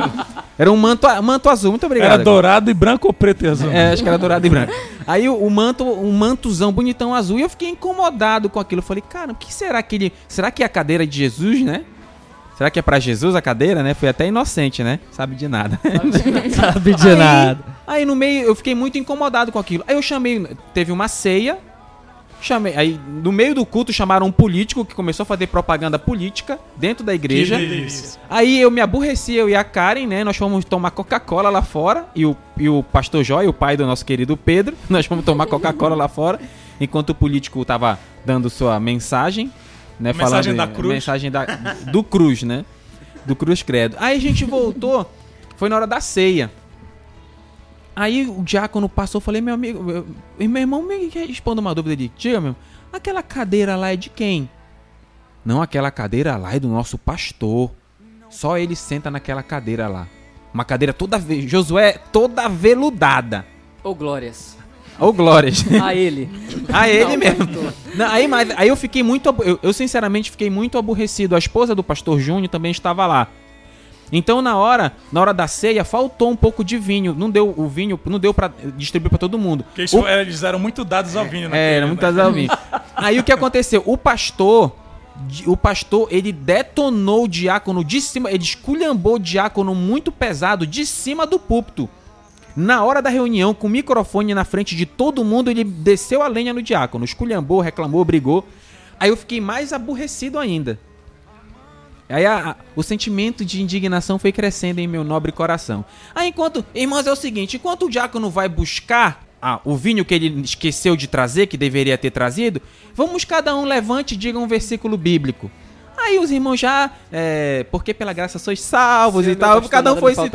Era um manto, manto azul, muito obrigado. Era dourado agora. E branco ou preto e azul? É, acho que era dourado e branco. Aí o, o manto, um mantozão bonitão azul, e eu fiquei incomodado com aquilo. Eu falei, cara, o que será que ele... Será que é a cadeira de Jesus, né? Será que é pra Jesus a cadeira, né? Fui até inocente, né? Sabe de nada. Sabe de aí, nada. Aí no meio eu fiquei muito incomodado com aquilo. Aí eu chamei, teve uma ceia, chamei, aí no meio do culto chamaram um político que começou a fazer propaganda política dentro da igreja. Que delícia. Aí eu me aborreci, eu e a Karen, né? Nós fomos tomar Coca-Cola lá fora, e o, e o pastor Jó, o pai do nosso querido Pedro, nós fomos tomar Coca-Cola lá fora, enquanto o político tava dando sua mensagem, né? Mensagem, falando, da cruz. Mensagem da cruz. Do cruz, né? Do cruz credo. Aí a gente voltou, foi na hora da ceia. Aí o diácono passou, eu falei, meu amigo, meu, meu irmão, me responda uma dúvida de tia, meu, aquela cadeira lá é de quem? Não, aquela cadeira lá é do nosso pastor. Só ele senta naquela cadeira lá. Uma cadeira toda, Josué, toda veludada. Ô, glórias. Ô, glórias. A ele. A ele não, mesmo. Não, aí, mas, aí eu fiquei muito, eu, eu sinceramente fiquei muito aborrecido. A esposa do pastor Júnior também estava lá. Então na hora, na hora da ceia, faltou um pouco de vinho, não deu o vinho, não deu para distribuir para todo mundo. Porque isso o... era, eles eram muito dados ao vinho, né? É, eram muito dados ao vinho. Aí o que aconteceu? O pastor, o pastor, ele detonou o diácono de cima, ele esculhambou o diácono muito pesado de cima do púlpito. Na hora da reunião, com o microfone na frente de todo mundo, ele desceu a lenha no diácono, esculhambou, reclamou, brigou. Aí eu fiquei mais aborrecido ainda. Aí a, a, o sentimento de indignação foi crescendo em meu nobre coração. Aí enquanto, irmãos, é o seguinte, enquanto o diácono vai buscar ah, o vinho que ele esqueceu de trazer, que deveria ter trazido, vamos cada um levante e diga um versículo bíblico. Aí os irmãos já, é, porque pela graça sois salvos Sim, e tal, cada um, foi cit...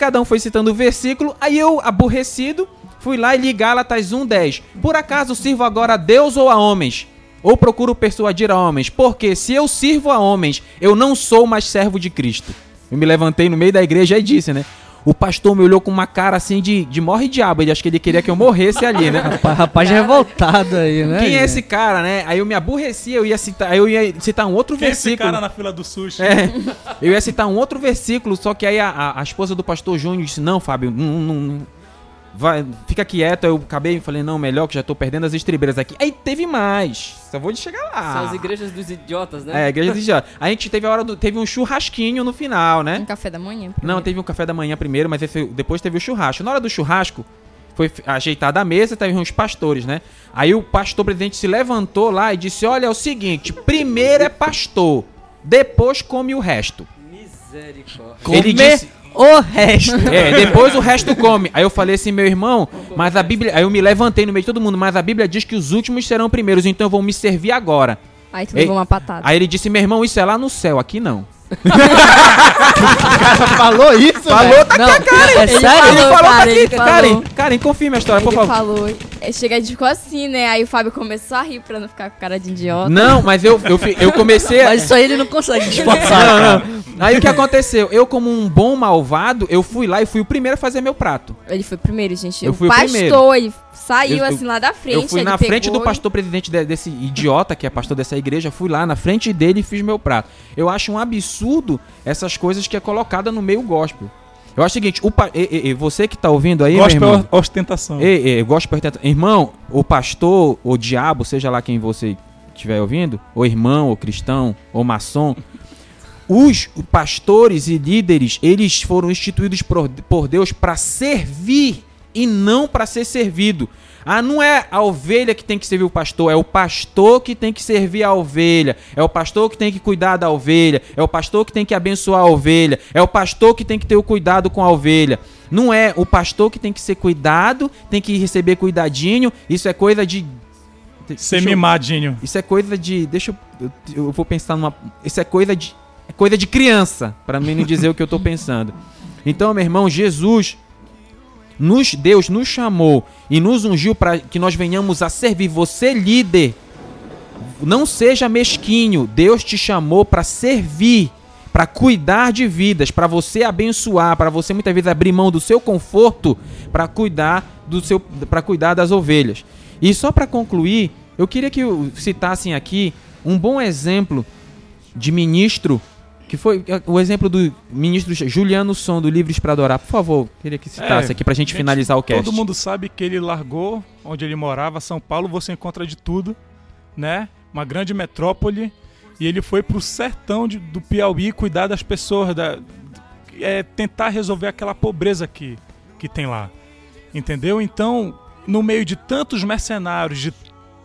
cada um foi citando o versículo, aí eu, aborrecido, fui lá e li Gálatas um, dez. Por acaso sirvo agora a Deus ou a homens? Ou procuro persuadir a homens, porque se eu sirvo a homens, eu não sou mais servo de Cristo. Eu me levantei no meio da igreja e disse, né? O pastor me olhou com uma cara assim de, de morre diabo, ele acho que ele queria que eu morresse ali, né? Rapaz, rapaz é revoltado aí, né? Quem é esse cara, né? Aí eu me aborreci, eu ia citar, eu ia citar um outro Quem versículo. Quem é esse cara na fila do sushi? É, eu ia citar um outro versículo, só que aí a, a, a esposa do pastor Júnior disse, não, Fábio, não... não, não. Vai, fica quieto, eu acabei e falei, não, melhor que já tô perdendo as estribeiras aqui. Aí teve mais, só vou chegar lá. São as igrejas dos idiotas, né? É, igrejas dos idiotas. A gente teve a hora do, teve um churrasquinho no final, né? Um café da manhã? Primeiro. Não, teve um café da manhã primeiro, mas depois teve o churrasco. Na hora do churrasco, foi ajeitada a mesa, teve uns pastores, né? Aí o pastor presidente se levantou lá e disse, olha, é o seguinte, primeiro é pastor, depois come o resto. Misericórdia. Ele disse... O resto. É, depois o resto come. Aí eu falei assim, meu irmão, mas a Bíblia... Aí eu me levantei no meio de todo mundo, mas a Bíblia diz que os últimos serão primeiros, então eu vou me servir agora. Aí tu levou uma patada. Aí ele disse, meu irmão, isso é lá no céu, aqui não. O cara falou isso, Falou, véio. Tá não, aqui a Karen. É sério? Ele falou, ele falou cara, tá aqui. Ele falou. Karen, Karen, confirma a história, ele por favor. Ele falou. Chega e ficou assim, né? Aí o Fábio começou a rir pra não ficar com cara de idiota. Não, mas eu, eu, eu comecei... A... Mas isso aí ele não consegue disfarçar. Não, não. Aí o que aconteceu? Eu, como um bom malvado, eu fui lá e fui o primeiro a fazer meu prato. Ele foi o primeiro, gente. Eu o fui pastor, o primeiro. Ele saiu eu, assim lá da frente. Eu fui na frente do pastor presidente de, desse idiota, que é pastor dessa igreja, fui lá na frente dele e fiz meu prato. Eu acho um absurdo essas coisas que é colocada no meio gospel. Eu acho o seguinte, o pa... e, e, você que tá ouvindo aí, gospel, meu irmão... Gospel ostentação. E, e, gospel ostentação. Irmão, o pastor, o diabo, seja lá quem você estiver ouvindo, ou irmão, ou cristão, ou maçom... Os pastores e líderes, eles foram instituídos por, por Deus para servir e não para ser servido. Ah, não é a ovelha que tem que servir o pastor, é o pastor que tem que servir a ovelha, é o pastor que tem que cuidar da ovelha, é o pastor que tem que abençoar a ovelha, é o pastor que tem que ter o cuidado com a ovelha. Não é o pastor que tem que ser cuidado, tem que receber cuidadinho, isso é coisa de... Ser mimadinho. Isso é coisa de... Deixa eu... Eu vou pensar numa... Isso é coisa de... É coisa de criança, para mim não dizer o que eu tô pensando. Então, meu irmão, Jesus, nos, Deus nos chamou e nos ungiu para que nós venhamos a servir. Você, líder, não seja mesquinho. Deus te chamou para servir, para cuidar de vidas, para você abençoar, para você muitas vezes abrir mão do seu conforto para cuidar do seu, para cuidar das ovelhas. E só para concluir, eu queria que citassem aqui um bom exemplo de ministro Que foi o exemplo do ministro Juliano Som, do Livres para Adorar. Por favor, queria que citasse é, aqui para a gente finalizar o cast. Todo mundo sabe que ele largou onde ele morava. São Paulo você encontra de tudo, né? Uma grande metrópole. E ele foi para o sertão de, do Piauí cuidar das pessoas, da, é, tentar resolver aquela pobreza que, que tem lá. Entendeu? Então, no meio de tantos mercenários, de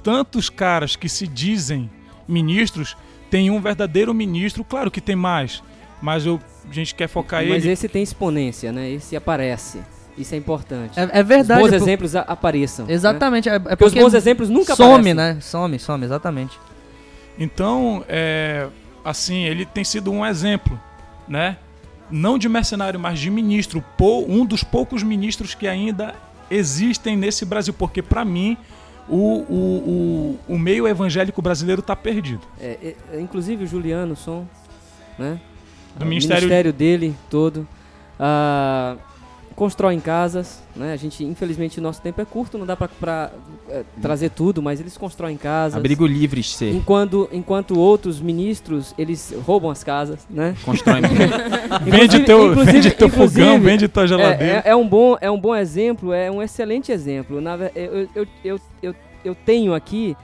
tantos caras que se dizem ministros, tem um verdadeiro ministro, claro que tem mais, mas eu, a gente quer focar mas ele... Mas esse tem exponência, né? Esse aparece. Isso é importante. É, é verdade. Os bons é por... exemplos a, apareçam. Exatamente. Né? É porque, porque os bons exemplos nunca some, aparecem. Some, né? Some, some, exatamente. Então, é, assim, ele tem sido um exemplo, né? Não de mercenário, mas de ministro. Um dos poucos ministros que ainda existem nesse Brasil. Porque, para mim... O, o, o, o meio evangélico brasileiro está perdido. É, é, inclusive o Juliano Som, né? Do o ministério... ministério dele todo. Ah, constrói em casas. Né? A gente, infelizmente, nosso tempo é curto, não dá para é, trazer tudo, mas eles constroem casas. Abrigo livre, ser. Enquanto, enquanto outros ministros, eles roubam as casas. Né? Constroem. Vende teu, vende teu fogão, vende tua geladeira. É, é, é, um bom, é um bom exemplo, é um excelente exemplo. Na, eu, eu, eu, eu, eu tenho aqui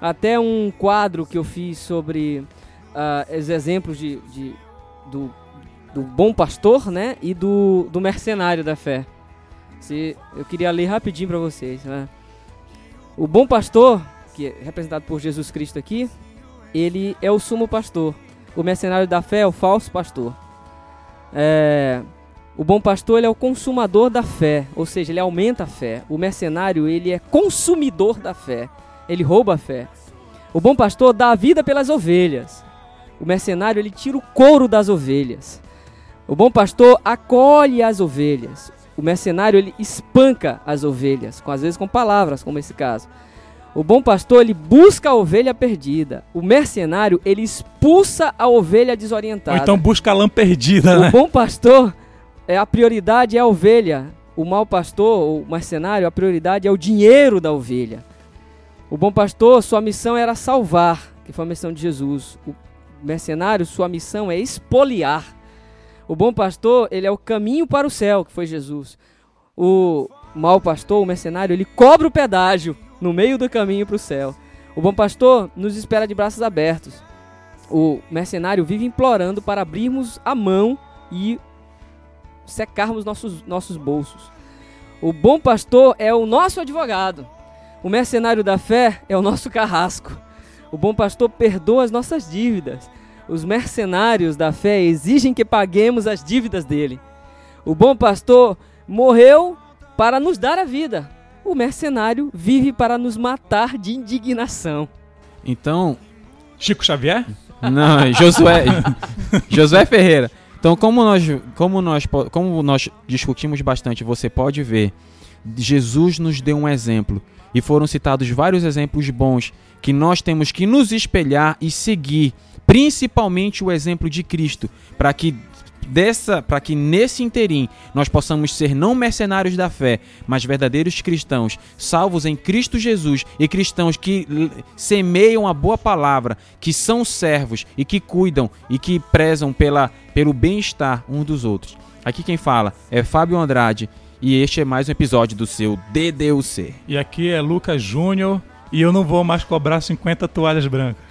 até um quadro que eu fiz sobre uh, os exemplos de, de, do, do bom pastor, né? E do, do mercenário da fé. Se, eu queria ler rapidinho para vocês, né? O bom pastor, que é representado por Jesus Cristo aqui, ele é o sumo pastor. O mercenário da fé é o falso pastor. É, o bom pastor, ele é o consumador da fé, ou seja, ele aumenta a fé. O mercenário, ele é consumidor da fé, ele rouba a fé. O bom pastor dá a vida pelas ovelhas. O mercenário, ele tira o couro das ovelhas. O bom pastor acolhe as ovelhas. O mercenário, ele espanca as ovelhas, com, às vezes com palavras, como esse caso. O bom pastor, ele busca a ovelha perdida. O mercenário, ele expulsa a ovelha desorientada. Ou então busca a lã perdida, né? O bom pastor, é, a prioridade é a ovelha. O mau pastor, o mercenário, a prioridade é o dinheiro da ovelha. O bom pastor, sua missão era salvar, que foi a missão de Jesus. O mercenário, sua missão é espoliar. O bom pastor, ele é o caminho para o céu, que foi Jesus. O mau pastor, o mercenário, ele cobra o pedágio no meio do caminho para o céu. O bom pastor nos espera de braços abertos. O mercenário vive implorando para abrirmos a mão e secarmos nossos, nossos bolsos. O bom pastor é o nosso advogado. O mercenário da fé é o nosso carrasco. O bom pastor perdoa as nossas dívidas. Os mercenários da fé exigem que paguemos as dívidas dele. O bom pastor morreu para nos dar a vida. O mercenário vive para nos matar de indignação. Então... Chico Xavier? Não, Josué. Josué Ferreira. Então, como nós, como, nós, como nós discutimos bastante, você pode ver, Jesus nos deu um exemplo. E foram citados vários exemplos bons que nós temos que nos espelhar e seguir. Principalmente o exemplo de Cristo, para que, dessa, para que nesse interim nós possamos ser não mercenários da fé, mas verdadeiros cristãos, salvos em Cristo Jesus e cristãos que semeiam a boa palavra, que são servos e que cuidam e que prezam pela, pelo bem-estar uns dos outros. Aqui quem fala é Fábio Andrade e este é mais um episódio do seu D D U C. E aqui é Lucas Júnior e eu não vou mais cobrar cinquenta toalhas brancas.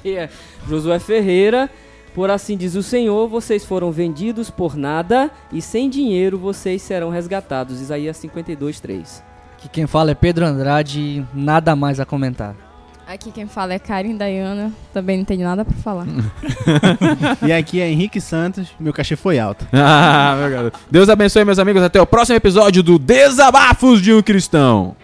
Que é Josué Ferreira. Por assim diz o Senhor, vocês foram vendidos por nada e sem dinheiro vocês serão resgatados. Isaías cinquenta e dois, três. Aqui quem fala é Pedro Andrade, nada mais a comentar. Aqui quem fala é Karen Daiana, também não tenho nada pra falar. E aqui é Henrique Santos, meu cachê foi alto. Ah, meu garoto. Deus abençoe, meus amigos, até o próximo episódio do Desabafos de um Cristão.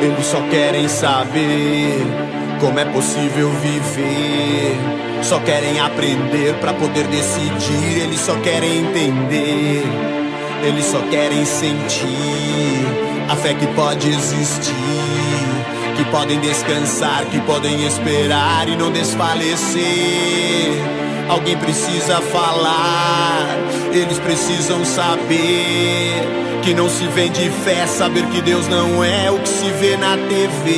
Eles só querem saber como é possível viver. Só querem aprender pra poder decidir. Eles só querem entender. Eles só querem sentir a fé que pode existir, que podem descansar, que podem esperar e não desfalecer. Alguém precisa falar, eles precisam saber que não se vende fé, saber que Deus não é o que se vê na T V.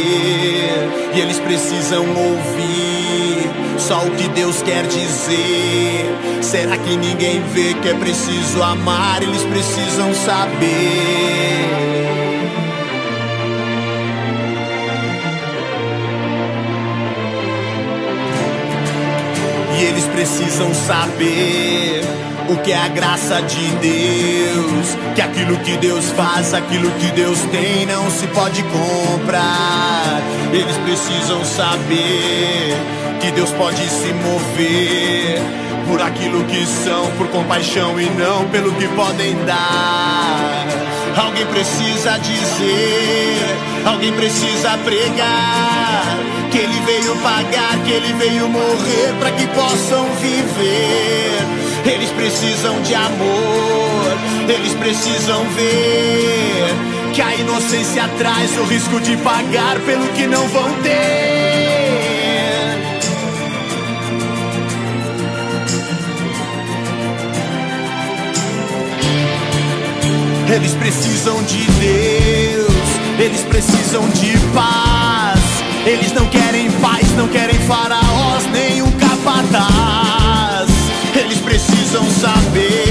E eles precisam ouvir só o que Deus quer dizer. Será que ninguém vê que é preciso amar? Eles precisam saber. E eles precisam saber o que é a graça de Deus, que aquilo que Deus faz, aquilo que Deus tem não se pode comprar. Eles precisam saber que Deus pode se mover por aquilo que são, por compaixão e não pelo que podem dar. Alguém precisa dizer, alguém precisa pregar que ele veio pagar, que ele veio morrer para que possam viver. Eles precisam de amor, eles precisam ver que a inocência traz o risco de pagar pelo que não vão ter. Eles precisam de Deus, eles precisam de paz. Eles não querem paz, não querem faraós, nem um capataz. Eles precisam saber